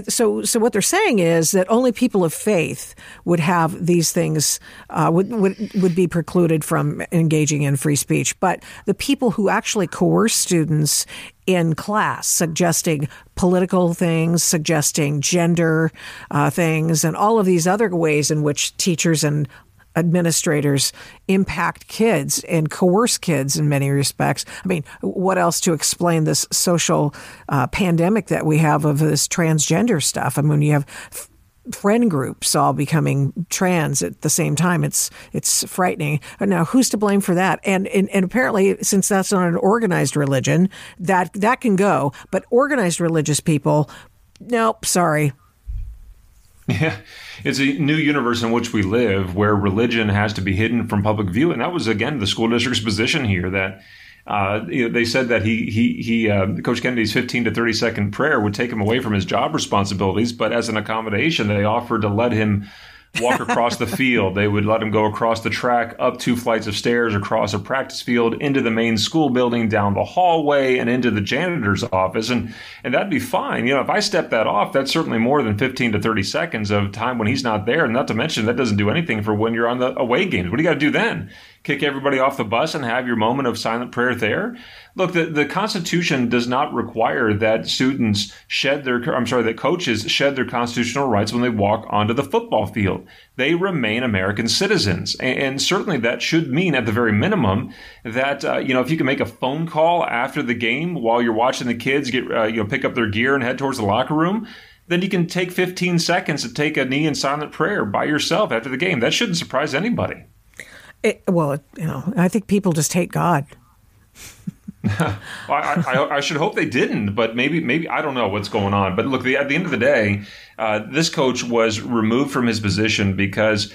so what they're saying is that only people of faith would have these things, would be precluded from engaging in free speech. But the people who actually coerce students in class, suggesting political things, suggesting gender things, and all of these other ways in which teachers and administrators impact kids and coerce kids in many respects. I mean, what else to explain this social pandemic that we have of this transgender stuff? I mean, you have friend groups all becoming trans at the same time. It's frightening. Now, who's to blame for that? And apparently, since that's not an organized religion, that can go. But organized religious people, nope, sorry. Yeah, it's a new universe in which we live where religion has to be hidden from public view. And that was, again, the school district's position here that they said that he Coach Kennedy's 15 to 30 second prayer would take him away from his job responsibilities. But as an accommodation, they offered to let him walk across the field. They would let him go across the track, up 2 flights of stairs, across a practice field, into the main school building, down the hallway, and into the janitor's office. And that'd be fine. You know, if I step that off, that's certainly more than 15 to 30 seconds of time when he's not there. And not to mention, that doesn't do anything for when you're on the away games. What do you got to do then? Kick everybody off the bus and have your moment of silent prayer there? Look, the Constitution does not require that coaches shed their constitutional rights when they walk onto the football field. They remain American citizens. And certainly that should mean, at the very minimum, that, if you can make a phone call after the game while you're watching the kids get, pick up their gear and head towards the locker room, then you can take 15 seconds to take a knee in silent prayer by yourself after the game. That shouldn't surprise anybody. I think people just hate God. I should hope they didn't, but maybe I don't know what's going on. But look, at the end of the day, this coach was removed from his position because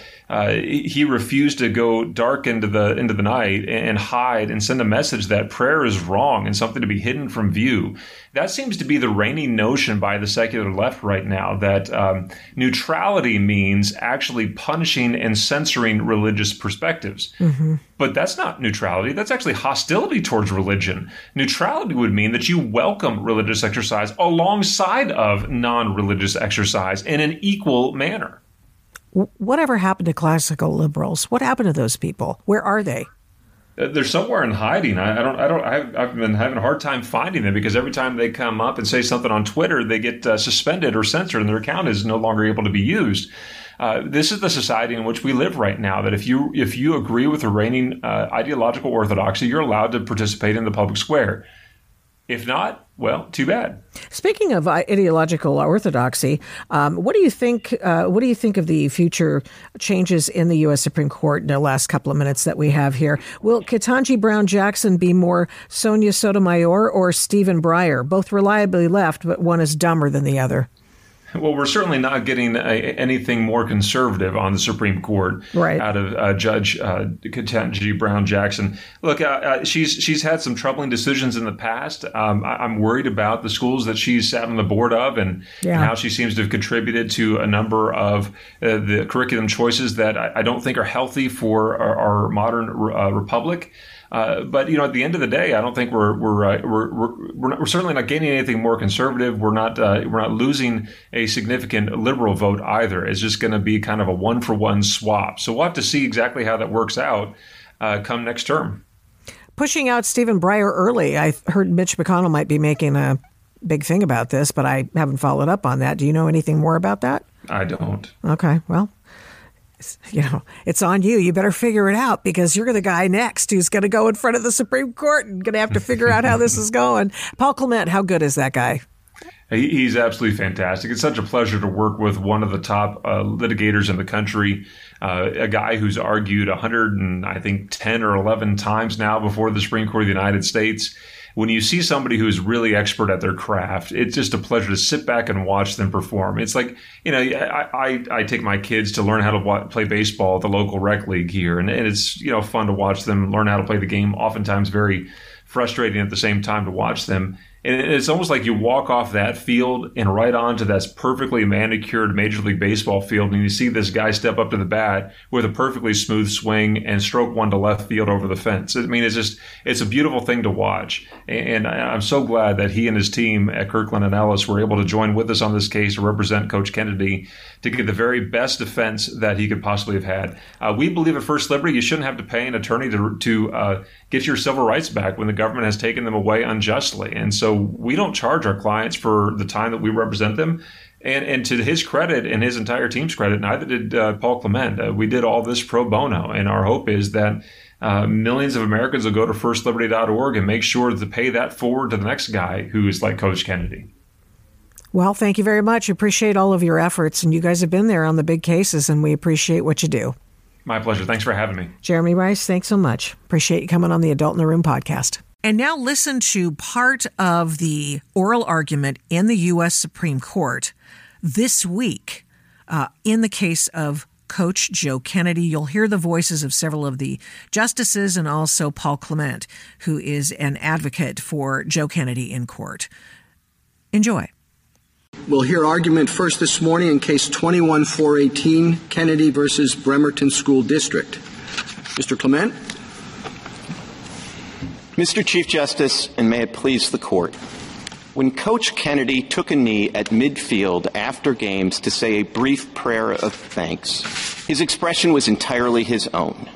he refused to go dark into the night and hide and send a message that prayer is wrong and something to be hidden from view. That seems to be the reigning notion by the secular left right now, that neutrality means actually punishing and censoring religious perspectives. Mm-hmm. But that's not neutrality. That's actually hostility towards religion. Neutrality would mean that you welcome religious exercise alongside of non-religious exercise in an equal manner. Whatever happened to classical liberals? What happened to those people? Where are they? They're somewhere in hiding. I've been having a hard time finding them because every time they come up and say something on Twitter, they get suspended or censored and their account is no longer able to be used. This is the society in which we live right now, that if you agree with the reigning ideological orthodoxy, you're allowed to participate in the public square. If not, well, too bad. Speaking of ideological orthodoxy, what do you think of the future changes in the U.S. Supreme Court in the last couple of minutes that we have here? Will Ketanji Brown Jackson be more Sonia Sotomayor or Stephen Breyer? Both reliably left, but one is dumber than the other. Well, we're certainly not getting anything more conservative on the Supreme Court out of Judge Ketanji Brown Jackson. Look, she's had some troubling decisions in the past. I'm worried about the schools that she's sat on the board of and how she seems to have contributed to a number of the curriculum choices that I don't think are healthy for our modern republic. But at the end of the day, I don't think we're certainly not gaining anything more conservative. We're not losing a significant liberal vote either. It's just going to be kind of a 1-for-1 swap. So we'll have to see exactly how that works out come next term. Pushing out Stephen Breyer early. I heard Mitch McConnell might be making a big thing about this, but I haven't followed up on that. Do you know anything more about that? I don't. Okay, well. It's on you. You better figure it out because you're the guy next who's going to go in front of the Supreme Court and going to have to figure out how this is going. Paul Clement, how good is that guy? He's absolutely fantastic. It's such a pleasure to work with one of the top litigators in the country, a guy who's argued 110 or 11 times now before the Supreme Court of the United States. When you see somebody who is really expert at their craft, it's just a pleasure to sit back and watch them perform. It's like, I take my kids to learn how to play baseball at the local rec league here. And it's, fun to watch them learn how to play the game, oftentimes very frustrating at the same time to watch them. And it's almost like you walk off that field and right onto that perfectly manicured Major League Baseball field, and you see this guy step up to the bat with a perfectly smooth swing and stroke one to left field over the fence. I mean, it's a beautiful thing to watch. And I'm so glad that he and his team at Kirkland & Ellis were able to join with us on this case to represent Coach Kennedy to get the very best defense that he could possibly have had. We believe at First Liberty you shouldn't have to pay an attorney to get your civil rights back when the government has taken them away unjustly. And so we don't charge our clients for the time that we represent them. And to his credit and his entire team's credit, neither did Paul Clement. We did all this pro bono. And our hope is that millions of Americans will go to firstliberty.org and make sure to pay that forward to the next guy who is like Coach Kennedy. Well, thank you very much. Appreciate all of your efforts. And you guys have been there on the big cases, and we appreciate what you do. My pleasure. Thanks for having me. Jeremy Rice, thanks so much. Appreciate you coming on the Adult in the Room podcast. And now listen to part of the oral argument in the U.S. Supreme Court this week in the case of Coach Joe Kennedy. You'll hear the voices of several of the justices and also Paul Clement, who is an advocate for Joe Kennedy in court. Enjoy. We'll hear argument first this morning in Case 21-418, Kennedy versus Bremerton School District. Mr. Clement. Mr. Chief Justice, and may it please the Court, when Coach Kennedy took a knee at midfield after games to say a brief prayer of thanks, his expression was entirely his own.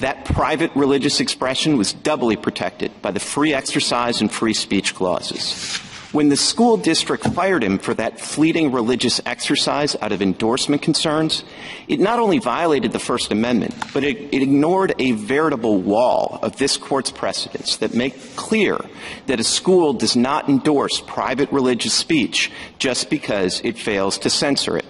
That private religious expression was doubly protected by the free exercise and free speech clauses. When the school district fired him for that fleeting religious exercise out of endorsement concerns, it not only violated the First Amendment, but it ignored a veritable wall of this Court's precedents that make clear that a school does not endorse private religious speech just because it fails to censor it.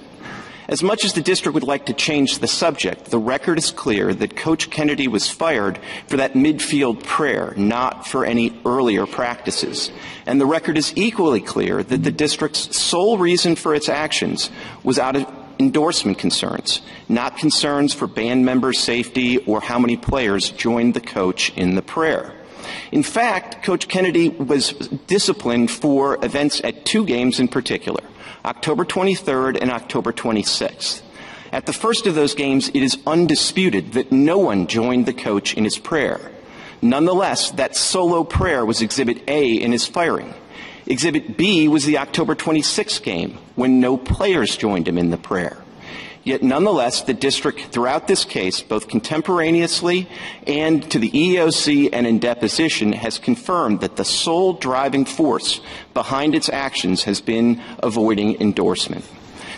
As much as the district would like to change the subject, the record is clear that Coach Kennedy was fired for that midfield prayer, not for any earlier practices. And the record is equally clear that the district's sole reason for its actions was out of endorsement concerns, not concerns for band member safety or how many players joined the coach in the prayer. In fact, Coach Kennedy was disciplined for events at two games in particular, October 23rd and October 26th. At the first of those games, it is undisputed that no one joined the coach in his prayer. Nonetheless, that solo prayer was Exhibit A in his firing. Exhibit B was the October 26th game, when no players joined him in the prayer. Yet nonetheless, the district throughout this case, both contemporaneously and to the EEOC and in deposition, has confirmed that the sole driving force behind its actions has been avoiding endorsement.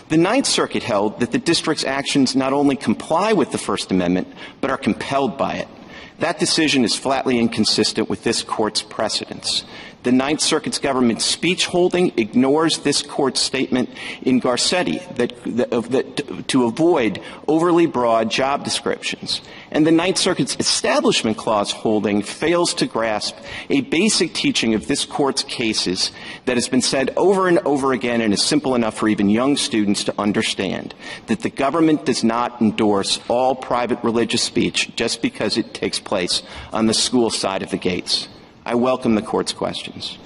The Ninth Circuit held that the district's actions not only comply with the First Amendment, but are compelled by it. That decision is flatly inconsistent with this Court's precedents. The Ninth Circuit's government speech holding ignores this Court's statement in Garcetti that to avoid overly broad job descriptions. And the Ninth Circuit's Establishment Clause holding fails to grasp a basic teaching of this Court's cases that has been said over and over again and is simple enough for even young students to understand, that the government does not endorse all private religious speech just because it takes place on the school side of the gates. I welcome the Court's questions.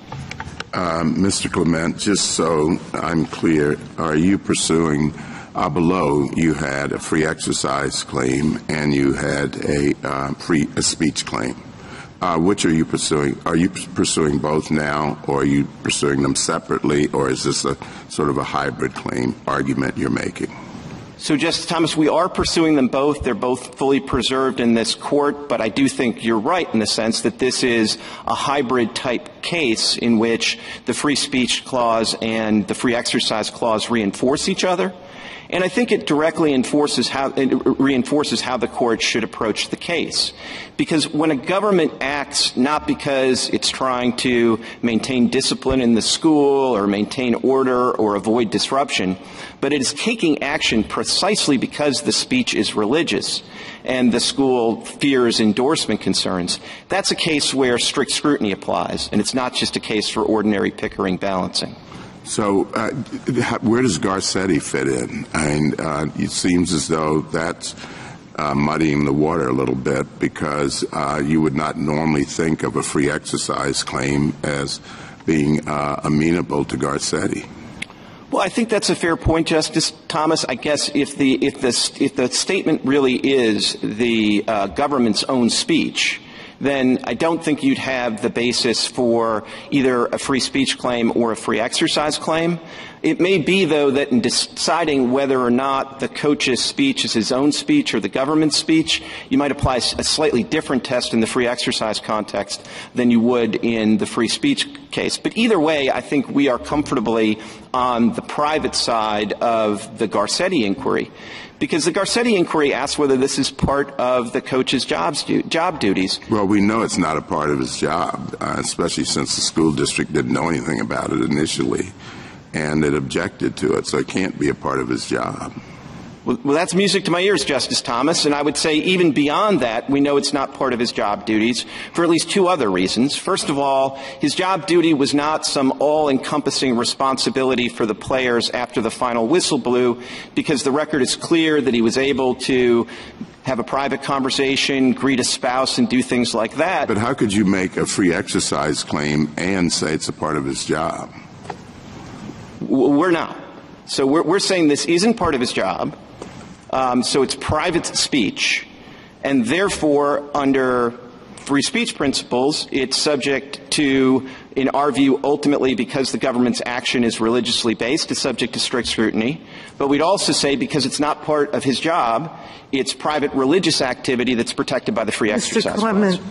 Mr. Clement, just so I'm clear, are you pursuing below you had a free exercise claim and you had a free speech claim? Which are you pursuing? Are you pursuing both now, or are you pursuing them separately, or is this a sort of a hybrid claim argument you're making? So, Justice Thomas, we are pursuing them both. They're both fully preserved in this Court, but I do think you're right in the sense that this is a hybrid-type case in which the free speech clause and the free exercise clause reinforce each other. And I think it directly reinforces how the Court should approach the case. Because when a government acts not because it's trying to maintain discipline in the school or maintain order or avoid disruption, but it is taking action precisely because the speech is religious and the school fears endorsement concerns, that's a case where strict scrutiny applies, and it's not just a case for ordinary Pickering balancing. So where does Garcetti fit in? I mean, it seems as though that's muddying the water a little bit, because you would not normally think of a free exercise claim as being amenable to Garcetti. Well, I think that's a fair point, Justice Thomas. I guess if the statement really is the government's own speech, then I don't think you'd have the basis for either a free speech claim or a free exercise claim. It may be, though, that in deciding whether or not the coach's speech is his own speech or the government's speech, you might apply a slightly different test in the free exercise context than you would in the free speech case. But either way, I think we are comfortably on the private side of the Garcetti inquiry, because the Garcetti inquiry asks whether this is part of the coach's job duties. Well, we know it's not a part of his job, especially since the school district didn't know anything about it initially. and it objected to it, so it can't be a part of his job. Well, that's music to my ears, Justice Thomas, and I would say even beyond that, we know it's not part of his job duties for at least two other reasons. First of all, his job duty was not some all-encompassing responsibility for the players after the final whistle blew, because the record is clear that he was able to have a private conversation, greet a spouse, and do things like that. But how could you make a free exercise claim and say it's a part of his job? We're not. So we're saying this isn't part of his job. So it's private speech, and therefore, under free speech principles, it's subject to, in our view, ultimately, because the government's action is religiously based, it's subject to strict scrutiny. But we'd also say, because it's not part of his job, it's private religious activity that's protected by the free exercise. Mr. Clement,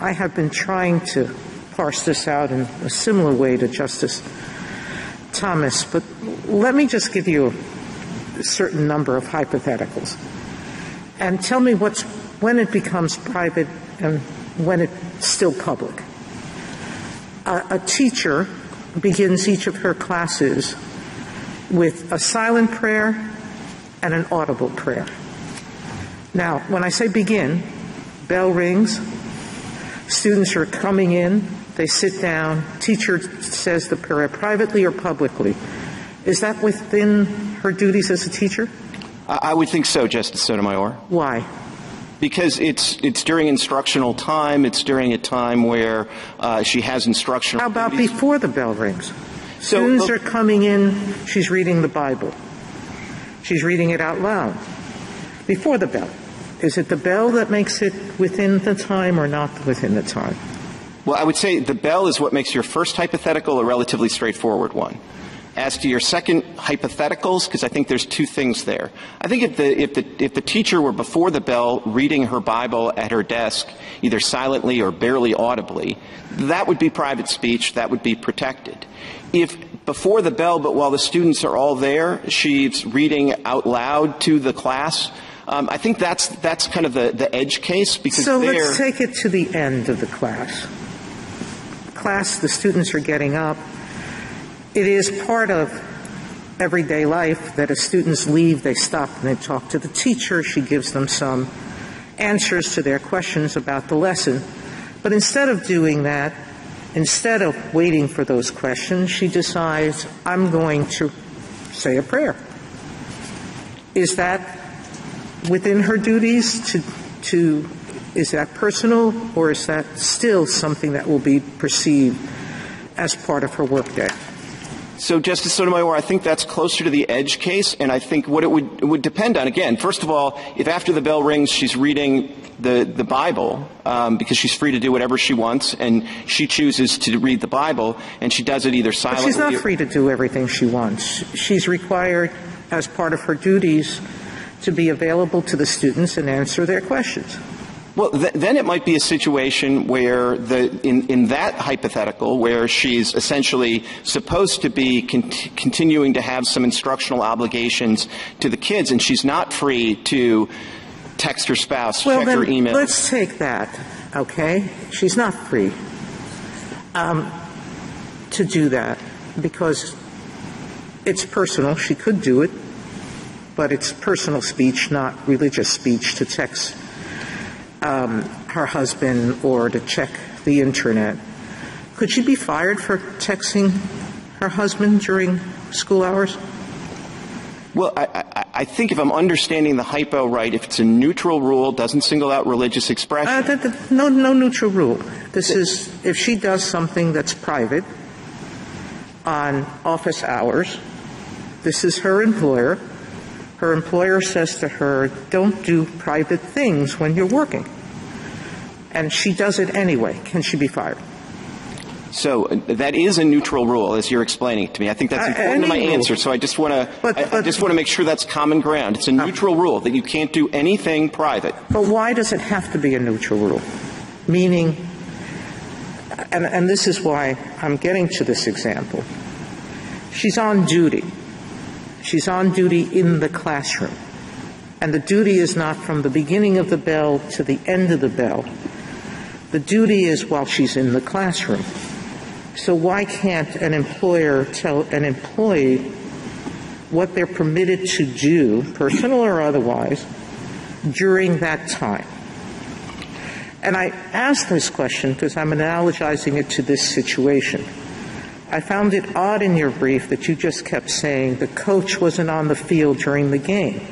I have been trying to parse this out in a similar way to Justice Thomas, but let me just give you a certain number of hypotheticals, and tell me when it becomes private and when it's still public. A teacher begins each of her classes with a silent prayer and an audible prayer. Now, when I say begin, bell rings, students are coming in, they sit down, teacher says the prayer privately or publicly. Is that within her duties as a teacher? I would think so, Justice Sotomayor. Why? Because it's during instructional time. It's during a time where she has instructional. How about duties before the bell rings? So, students are coming in. She's reading the Bible. She's reading it out loud before the bell. Is it the bell that makes it within the time or not within the time? Well, I would say the bell is what makes your first hypothetical a relatively straightforward one. As to your second hypotheticals, because I think there's two things there. I think if the teacher were before the bell reading her Bible at her desk, either silently or barely audibly, that would be private speech. That would be protected. If before the bell, but while the students are all there, she's reading out loud to the class, I think that's kind of the edge case, because so let's take it to the end of the class. The students are getting up. It is part of everyday life that as students leave, they stop and they talk to the teacher. She gives them some answers to their questions about the lesson. But instead of doing that, instead of waiting for those questions, she decides, I'm going to say a prayer. Is that within her duties to is that personal, or is that still something that will be perceived as part of her workday? So, Justice Sotomayor, I think that's closer to the edge case, and I think what it would depend on, again, first of all, if after the bell rings she's reading the Bible, because she's free to do whatever she wants, and she chooses to read the Bible, and she does it either silently. But she's not free to do everything she wants. She's required, as part of her duties, to be available to the students and answer their questions. Well, then it might be a situation where in that hypothetical, where she's essentially supposed to be continuing to have some instructional obligations to the kids, and she's not free to text her spouse, check her email. Let's take that, okay? She's not free to do that because it's personal. She could do it, but it's personal speech, not religious speech, to text her husband or to check the internet. Could she be fired for texting her husband during school hours? Well, I think if I'm understanding the hypo right, if it's a neutral rule, doesn't single out religious expression. No neutral rule. This is if she does something that's private on office hours, this is her employer. Her employer says to her, don't do private things when you're working. And she does it anyway. Can she be fired? So that is a neutral rule, as you're explaining it to me. I think that's important to my answer, so I just want to make sure that's common ground. It's a neutral rule that you can't do anything private. But why does it have to be a neutral rule? Meaning, and this is why I'm getting to this example, she's on duty. She's on duty in the classroom. And the duty is not from the beginning of the bell to the end of the bell. The duty is while she's in the classroom. So why can't an employer tell an employee what they're permitted to do, personal or otherwise, during that time? And I asked this question because I'm analogizing it to this situation. I found it odd in your brief that you just kept saying the coach wasn't on the field during the game.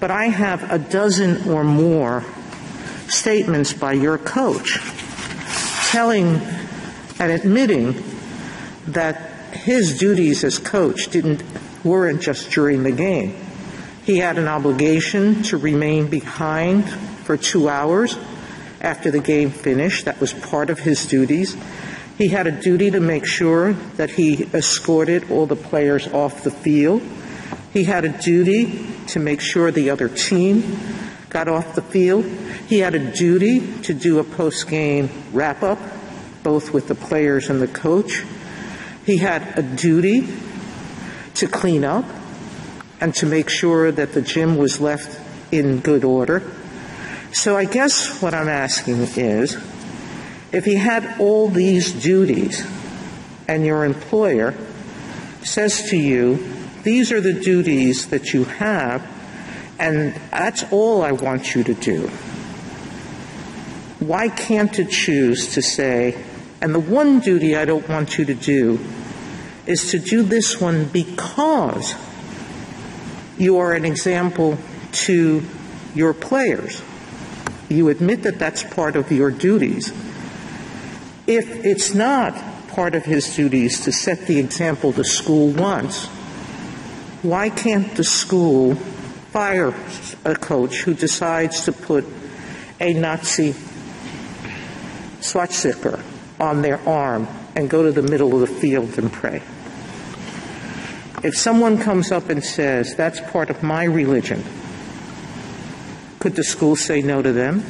But I have a dozen or more statements by your coach telling and admitting that his duties as coach weren't just during the game. He had an obligation to remain behind for 2 hours after the game finished. That was part of his duties. He had a duty to make sure that he escorted all the players off the field. He had a duty to make sure the other team got off the field. He had a duty to do a post-game wrap-up, both with the players and the coach. He had a duty to clean up and to make sure that the gym was left in good order. So I guess what I'm asking is, if he had all these duties and your employer says to you, these are the duties that you have and that's all I want you to do, why can't it choose to say, and the one duty I don't want you to do is to do this one because you are an example to your players? You admit that that's part of your duties. If it's not part of his duties to set the example the school wants, why can't the school fire a coach who decides to put a Nazi swastika on their arm and go to the middle of the field and pray? If someone comes up and says, that's part of my religion, could the school say no to them?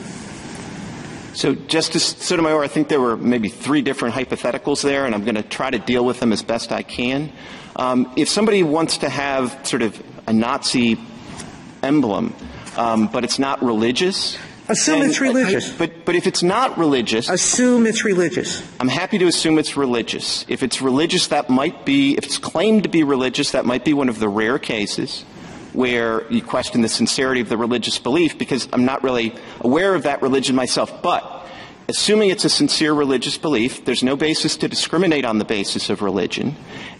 So, Justice Sotomayor, I think there were maybe three different hypotheticals there, and I'm going to try to deal with them as best I can. If somebody wants to have sort of a Nazi emblem, but it's not religious. Assume it's religious. But if it's not religious. Assume it's religious. I'm happy to assume it's religious. If it's religious, that might be, if it's claimed to be religious, that might be one of the rare cases where you question the sincerity of the religious belief, because I'm not really aware of that religion myself. But assuming it's a sincere religious belief, there's no basis to discriminate on the basis of religion.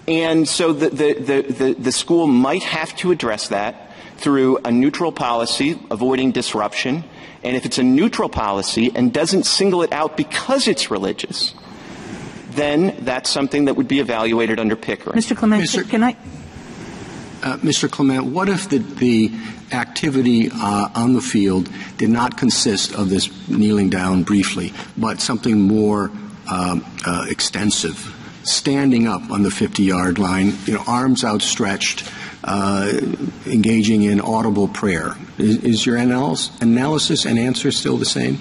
And so the school might have to address that through a neutral policy, avoiding disruption. And if it's a neutral policy and doesn't single it out because it's religious, then that's something that would be evaluated under Pickering. Mr. Clement, can I... Mr. Clement, what if the activity on the field did not consist of this kneeling down briefly, but something more extensive, standing up on the 50-yard line, you know, arms outstretched, engaging in audible prayer? Is your analysis and answer still the same?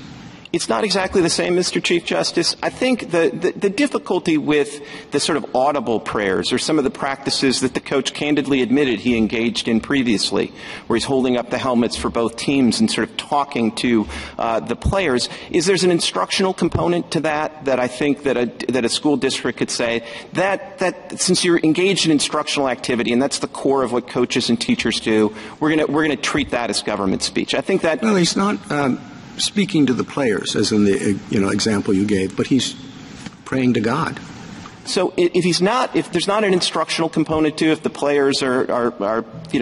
It's not exactly the same, Mr. Chief Justice. I think the difficulty with the sort of audible prayers or some of the practices that the coach candidly admitted he engaged in previously, where he's holding up the helmets for both teams and sort of talking to the players, is there's an instructional component to that that I think that a school district could say that since you're engaged in instructional activity and that's the core of what coaches and teachers do, we're gonna treat that as government speech. I think that. Well, he's not. Speaking to the players, as in the example you gave, but he's praying to God. So if he's not, if there's not an instructional component to, if the players are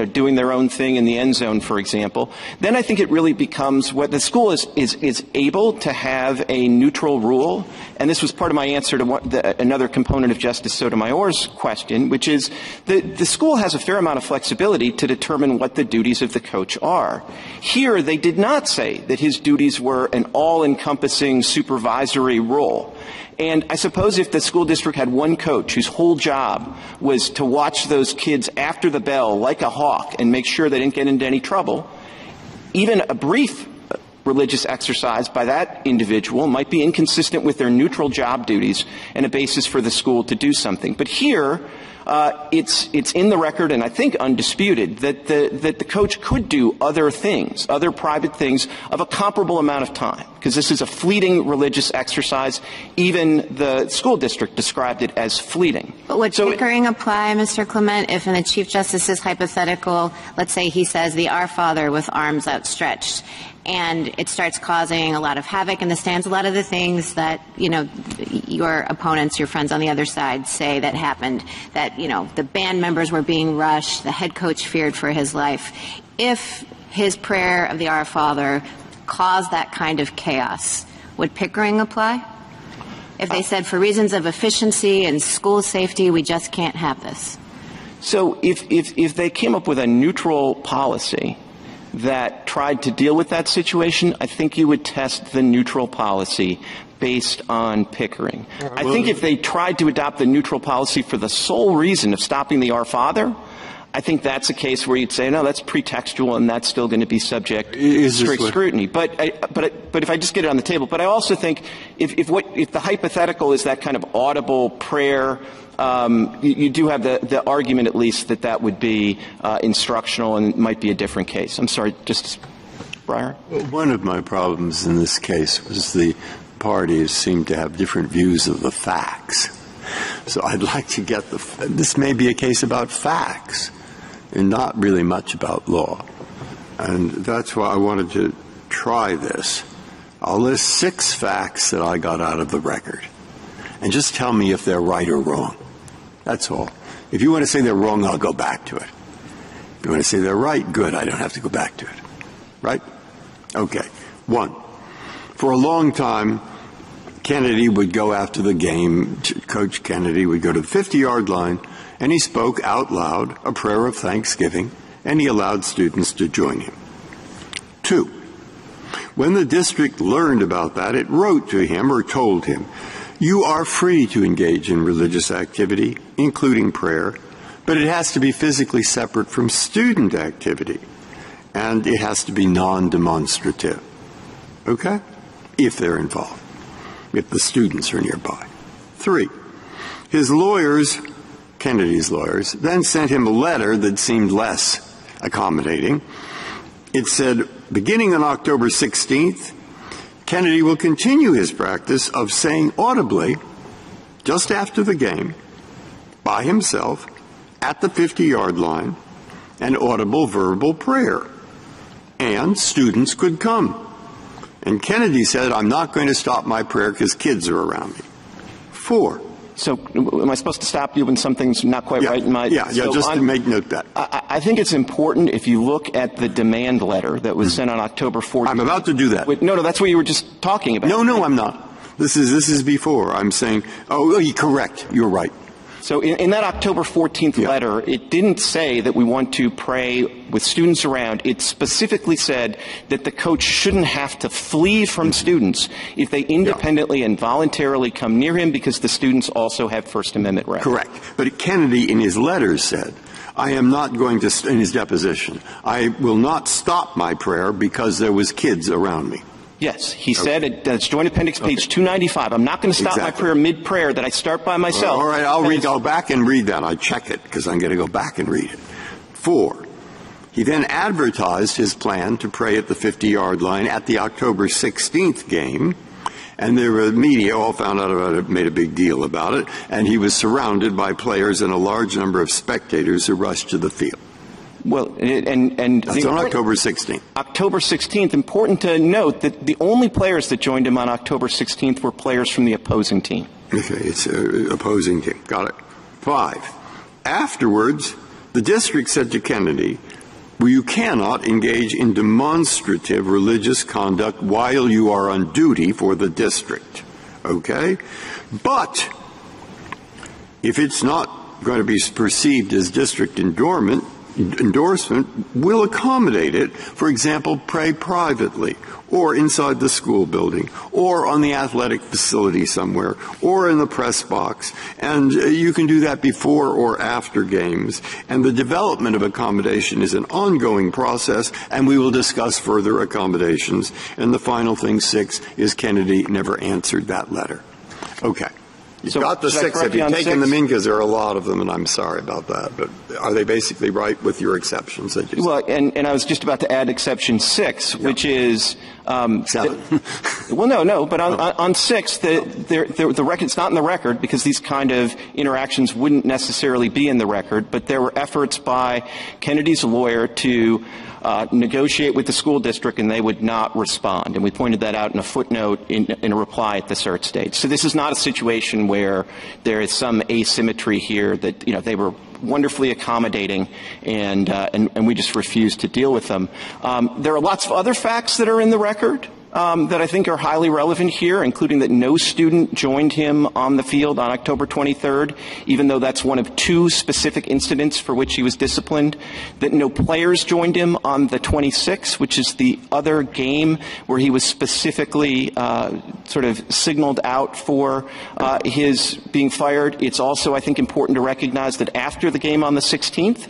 doing their own thing in the end zone, for example, then I think it really becomes what the school is able to have a neutral rule. And this was part of my answer to another component of Justice Sotomayor's question, which is the school has a fair amount of flexibility to determine what the duties of the coach are. Here, they did not say that his duties were an all-encompassing supervisory role. And I suppose if the school district had one coach whose whole job was to watch those kids after the bell like a hawk and make sure they didn't get into any trouble, even a brief religious exercise by that individual might be inconsistent with their neutral job duties and a basis for the school to do something. But here, it's in the record and I think undisputed that the coach could do other things, other private things of a comparable amount of time. because this is a fleeting religious exercise. Even the school district described it as fleeting. But would Pickering apply, Mr. Clement, if in the Chief Justice's hypothetical, let's say he says the Our Father with arms outstretched, and it starts causing a lot of havoc in the stands, a lot of the things that, you know, your opponents, your friends on the other side say that happened, that, you know, the band members were being rushed, the head coach feared for his life. If his prayer of the Our Father caused that kind of chaos, would Pickering apply? If they said, for reasons of efficiency and school safety, we just can't have this. So if they came up with a neutral policy that tried to deal with that situation, I think you would test the neutral policy based on Pickering. I think if they tried to adopt the neutral policy for the sole reason of stopping the Our Father, I think that's a case where you'd say, no, that's pretextual and that's still going to be subject to strict scrutiny. But if I just get it on the table, but I also think if the hypothetical is that kind of audible prayer, you do have the argument, at least, that that would be instructional and might be a different case. I'm sorry, Justice Breyer? Well, one of my problems in this case was the parties seemed to have different views of the facts. So I'd like to get this may be a case about facts and not really much about law. And that's why I wanted to try this. I'll list 6 facts that I got out of the record. And just tell me if they're right or wrong. That's all. If you want to say they're wrong, I'll go back to it. If you want to say they're right, good, I don't have to go back to it. Right? Okay. 1. For a long time, Kennedy would go after the game. Coach Kennedy would go to the 50-yard line, and he spoke out loud a prayer of thanksgiving, and he allowed students to join him. 2. When the district learned about that, it wrote to him or told him, "You are free to engage in religious activity, including prayer, but it has to be physically separate from student activity, and it has to be non-demonstrative." Okay? If they're involved, if the students are nearby. 3. His lawyers, Kennedy's lawyers, then sent him a letter that seemed less accommodating. It said, beginning on October 16th, Kennedy will continue his practice of saying audibly, just after the game, by himself, at the 50-yard line, an audible verbal prayer. And students could come. And Kennedy said, I'm not going to stop my prayer because kids are around me. 4. So am I supposed to stop you when something's not quite right in my... Yeah, just to make note that. I think it's important if you look at the demand letter that was sent on October 14th. I'm about to do that. No, that's what you were just talking about. No, I'm not. This is before. I'm saying, oh, you're correct. You're right. So in that October 14th letter, it didn't say that we want to pray with students around. It specifically said that the coach shouldn't have to flee from students if they independently and voluntarily come near him, because the students also have First Amendment rights. Correct. But Kennedy in his letter said, I am not going to, in his deposition, I will not stop my prayer because there was kids around me. Yes, he said, that's Joint Appendix, page 295. I'm not going to stop my prayer mid-prayer that I start by myself. All right, I'll go back and read that. I check it because I'm going to go back and read it. 4, he then advertised his plan to pray at the 50-yard line at the October 16th game, and the media all found out about it, made a big deal about it, and he was surrounded by players and a large number of spectators who rushed to the field. Well, and that's on October 16th. October 16th, important to note that the only players that joined him on October 16th were players from the opposing team. Okay, it's opposing team. Got it. 5, afterwards, the district said to Kennedy, well, you cannot engage in demonstrative religious conduct while you are on duty for the district. Okay? But if it's not going to be perceived as district endorsement, will accommodate it. For example, pray privately, or inside the school building, or on the athletic facility somewhere, or in the press box. And you can do that before or after games. And the development of accommodation is an ongoing process, and we will discuss further accommodations. And the final thing, 6, is Kennedy never answered that letter. Okay. You've got the six. Have you taken them in? Because there are a lot of them, and I'm sorry about that. But are they basically right with your exceptions that you said? Well, and I was just about to add exception 6, yep. Which is seven. Well, no. But on 6, the record, it's not in the record because these kind of interactions wouldn't necessarily be in the record. But there were efforts by Kennedy's lawyer to negotiate with the school district, and they would not respond. And we pointed that out in a footnote in a reply at the cert stage. So this is not a situation where there is some asymmetry here that, you know, they were wonderfully accommodating and we just refused to deal with them. There are lots of other facts that are in the record that I think are highly relevant here, including that no student joined him on the field on October 23rd, even though that's one of 2 specific incidents for which he was disciplined, that no players joined him on the 26th, which is the other game where he was specifically sort of signaled out for his being fired. It's also, I think, important to recognize that after the game on the 16th,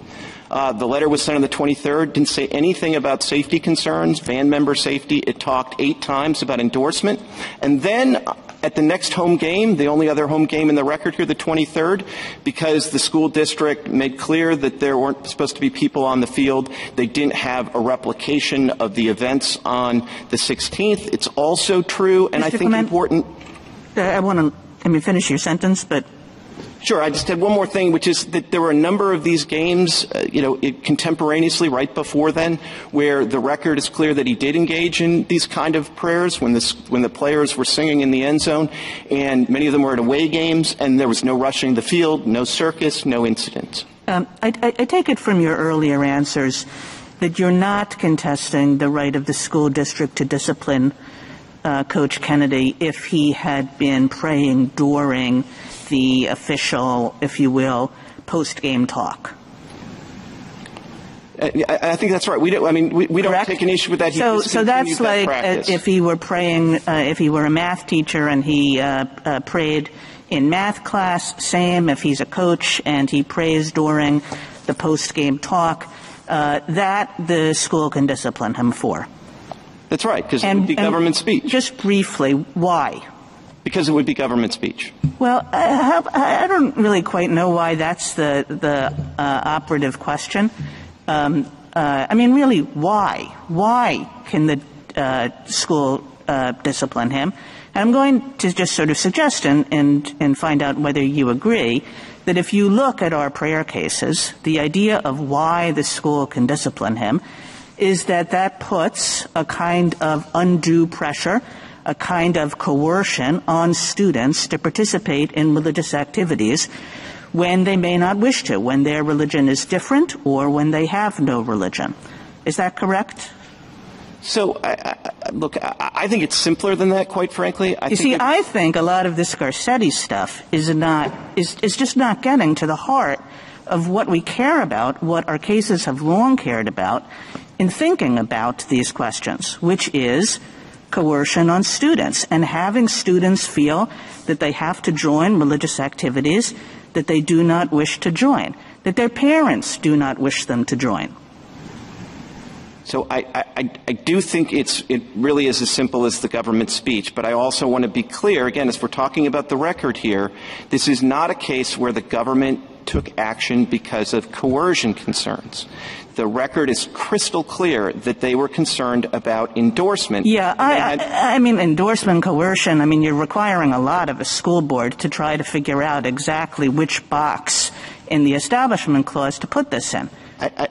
the letter was sent on the 23rd, didn't say anything about safety concerns, band member safety. It talked 8 times about endorsement. And then at the next home game, the only other home game in the record here, the 23rd, because the school district made clear that there weren't supposed to be people on the field, they didn't have a replication of the events on the 16th. It's also true, and Mr. I think Clement, important. I want to let me finish your sentence, but. Sure. I just had one more thing, which is that there were a number of these games, contemporaneously right before then, where the record is clear that he did engage in these kind of prayers when the players were singing in the end zone, and many of them were at away games, and there was no rushing the field, no circus, no incident. I take it from your earlier answers that you're not contesting the right of the school district to discipline Coach Kennedy if he had been praying during the official, if you will, post-game talk. I think that's right. We don't take an issue with that. So that's like that if he were praying, if he were a math teacher and he prayed in math class, same if he's a coach and he prays during the post-game talk, that the school can discipline him for. That's right, because it would be government speech. Just briefly, why? Because it would be government speech. Well, I don't really quite know why that's the operative question. Really, why? Why can the school discipline him? And I'm going to just sort of suggest and find out whether you agree that if you look at our prayer cases, the idea of why the school can discipline him is that puts a kind of undue pressure, a kind of coercion on students to participate in religious activities when they may not wish to, when their religion is different or when they have no religion. Is that correct? So, I think it's simpler than that, quite frankly. I think a lot of this Garcetti stuff is just not getting to the heart of what we care about, what our cases have long cared about in thinking about these questions, which is coercion on students and having students feel that they have to join religious activities that they do not wish to join, that their parents do not wish them to join. So I do think it really is as simple as the government speech, but I also want to be clear, again, as we're talking about the record here, this is not a case where the government took action because of coercion concerns. The record is crystal clear that they were concerned about endorsement. Yeah, endorsement, coercion. I mean, you're requiring a lot of a school board to try to figure out exactly which box in the Establishment Clause to put this in.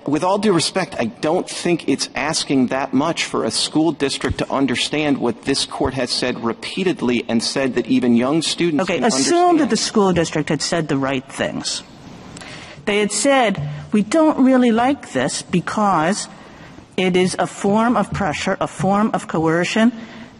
With all due respect, I don't think it's asking that much for a school district to understand what this court has said repeatedly and said that even young students can understand. Okay, assume that the school district had said the right things. They had said, we don't really like this because it is a form of pressure, a form of coercion.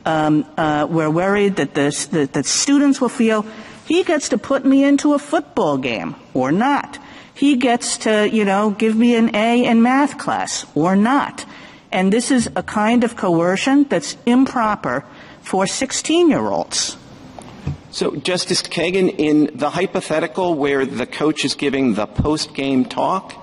We're worried that students will feel, he gets to put me into a football game or not. He gets to, give me an A in math class or not. And this is a kind of coercion that's improper for 16-year-olds. So, Justice Kagan, in the hypothetical where the coach is giving the post-game talk,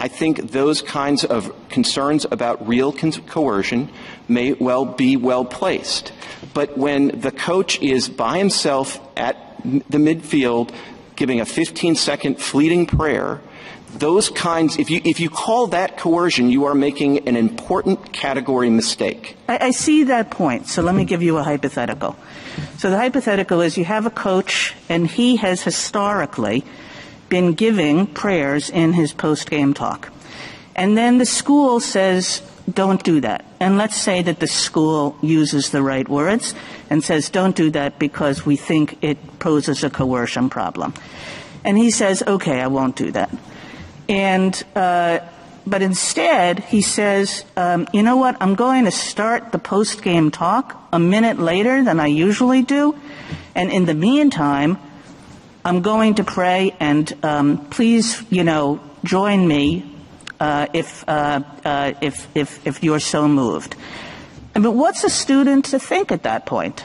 I think those kinds of concerns about real coercion may well be well placed. But when the coach is by himself at the midfield giving a 15-second fleeting prayer, those kinds, if you call that coercion, you are making an important category mistake. I see that point. So let me give you a hypothetical. So the hypothetical is you have a coach, and he has historically been giving prayers in his post-game talk. And then the school says, don't do that. And let's say that the school uses the right words and says, don't do that because we think it poses a coercion problem. And he says, okay, I won't do that. And but instead he says, you know what, I'm going to start the post-game talk a minute later than I usually do, and in the meantime, I'm going to pray, and please, you know, join me if you're so moved. I mean, what's a student to think at that point?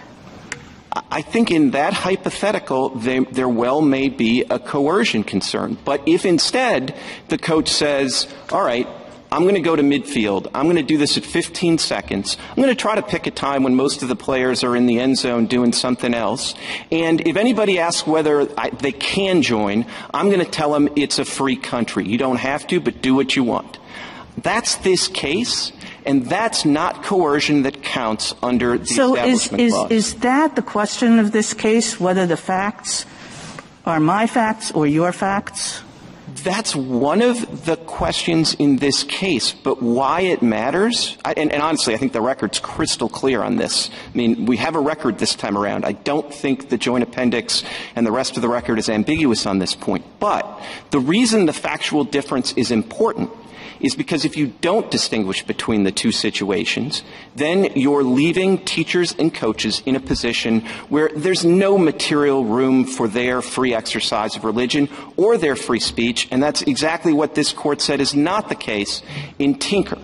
I think in that hypothetical, there well may be a coercion concern. But if instead the coach says, all right, I'm going to go to midfield. I'm going to do this at 15 seconds. I'm going to try to pick a time when most of the players are in the end zone doing something else. And if anybody asks whether they can join, I'm going to tell them it's a free country. You don't have to, but do what you want. That's this case. And that's not coercion that counts under the establishment clause. So is that the question of this case, whether the facts are my facts or your facts? That's one of the questions in this case. But why it matters, and honestly, I think the record's crystal clear on this. I mean, we have a record this time around. I don't think the joint appendix and the rest of the record is ambiguous on this point. But the reason the factual difference is important is because if you don't distinguish between the two situations, then you're leaving teachers and coaches in a position where there's no material room for their free exercise of religion or their free speech, and that's exactly what this court said is not the case in Tinker.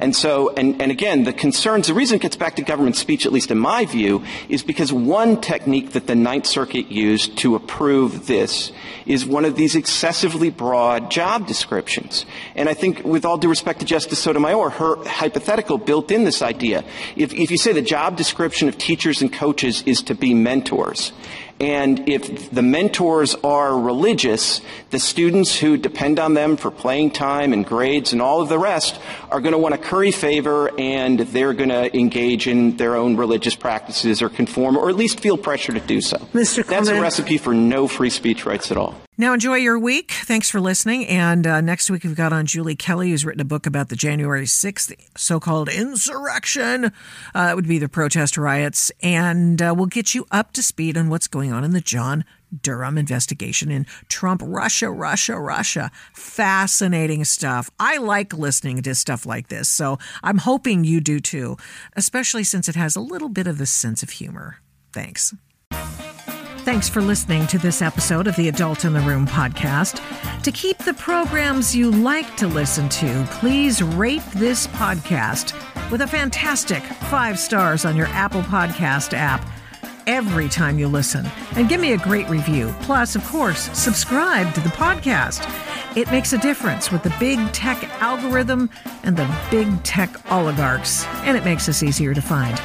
And so, and again, the concerns, the reason it gets back to government speech, at least in my view, is because one technique that the Ninth Circuit used to approve this is one of these excessively broad job descriptions. And I think, with all due respect to Justice Sotomayor, her hypothetical built in this idea. If you say the job description of teachers and coaches is to be mentors, and if the mentors are religious, the students who depend on them for playing time and grades and all of the rest are going to want to curry favor, and they're going to engage in their own religious practices or conform or at least feel pressure to do so. Mr. Clement. That's a recipe for no free speech rights at all. Now enjoy your week. Thanks for listening. And next week we've got on Julie Kelly, who's written a book about the January 6th so-called insurrection. It would be the protest riots. And we'll get you up to speed on what's going on in the John Durham investigation in Trump. Russia. Fascinating stuff. I like listening to stuff like this. So I'm hoping you do too, especially since it has a little bit of a sense of humor. Thanks. Thanks for listening to this episode of the Adult in the Room podcast. To keep the programs you like to listen to, please rate this podcast with a fantastic 5 stars on your Apple Podcast app every time you listen. And give me a great review. Plus, of course, subscribe to the podcast. It makes a difference with the big tech algorithm and the big tech oligarchs. And it makes us easier to find.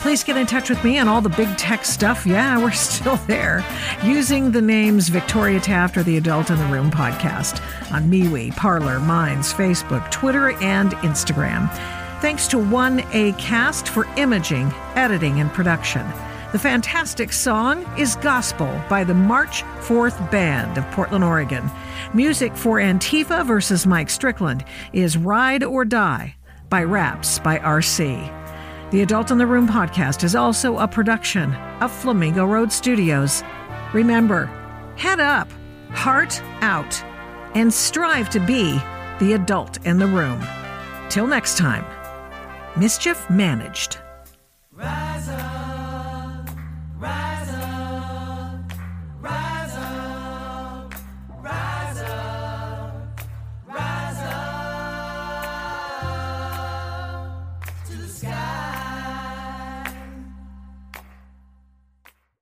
Please get in touch with me on all the big tech stuff. Yeah, we're still there. Using the names Victoria Taft or the Adult in the Room podcast on MeWe, Parler, Minds, Facebook, Twitter, and Instagram. Thanks to 1ACast for imaging, editing, and production. The fantastic song is Gospel by the March 4th Band of Portland, Oregon. Music for Antifa versus Mike Strickland is Ride or Die by Raps by RC. The Adult in the Room podcast is also a production of Flamingo Road Studios. Remember, head up, heart out, and strive to be the adult in the room. Till next time, mischief managed.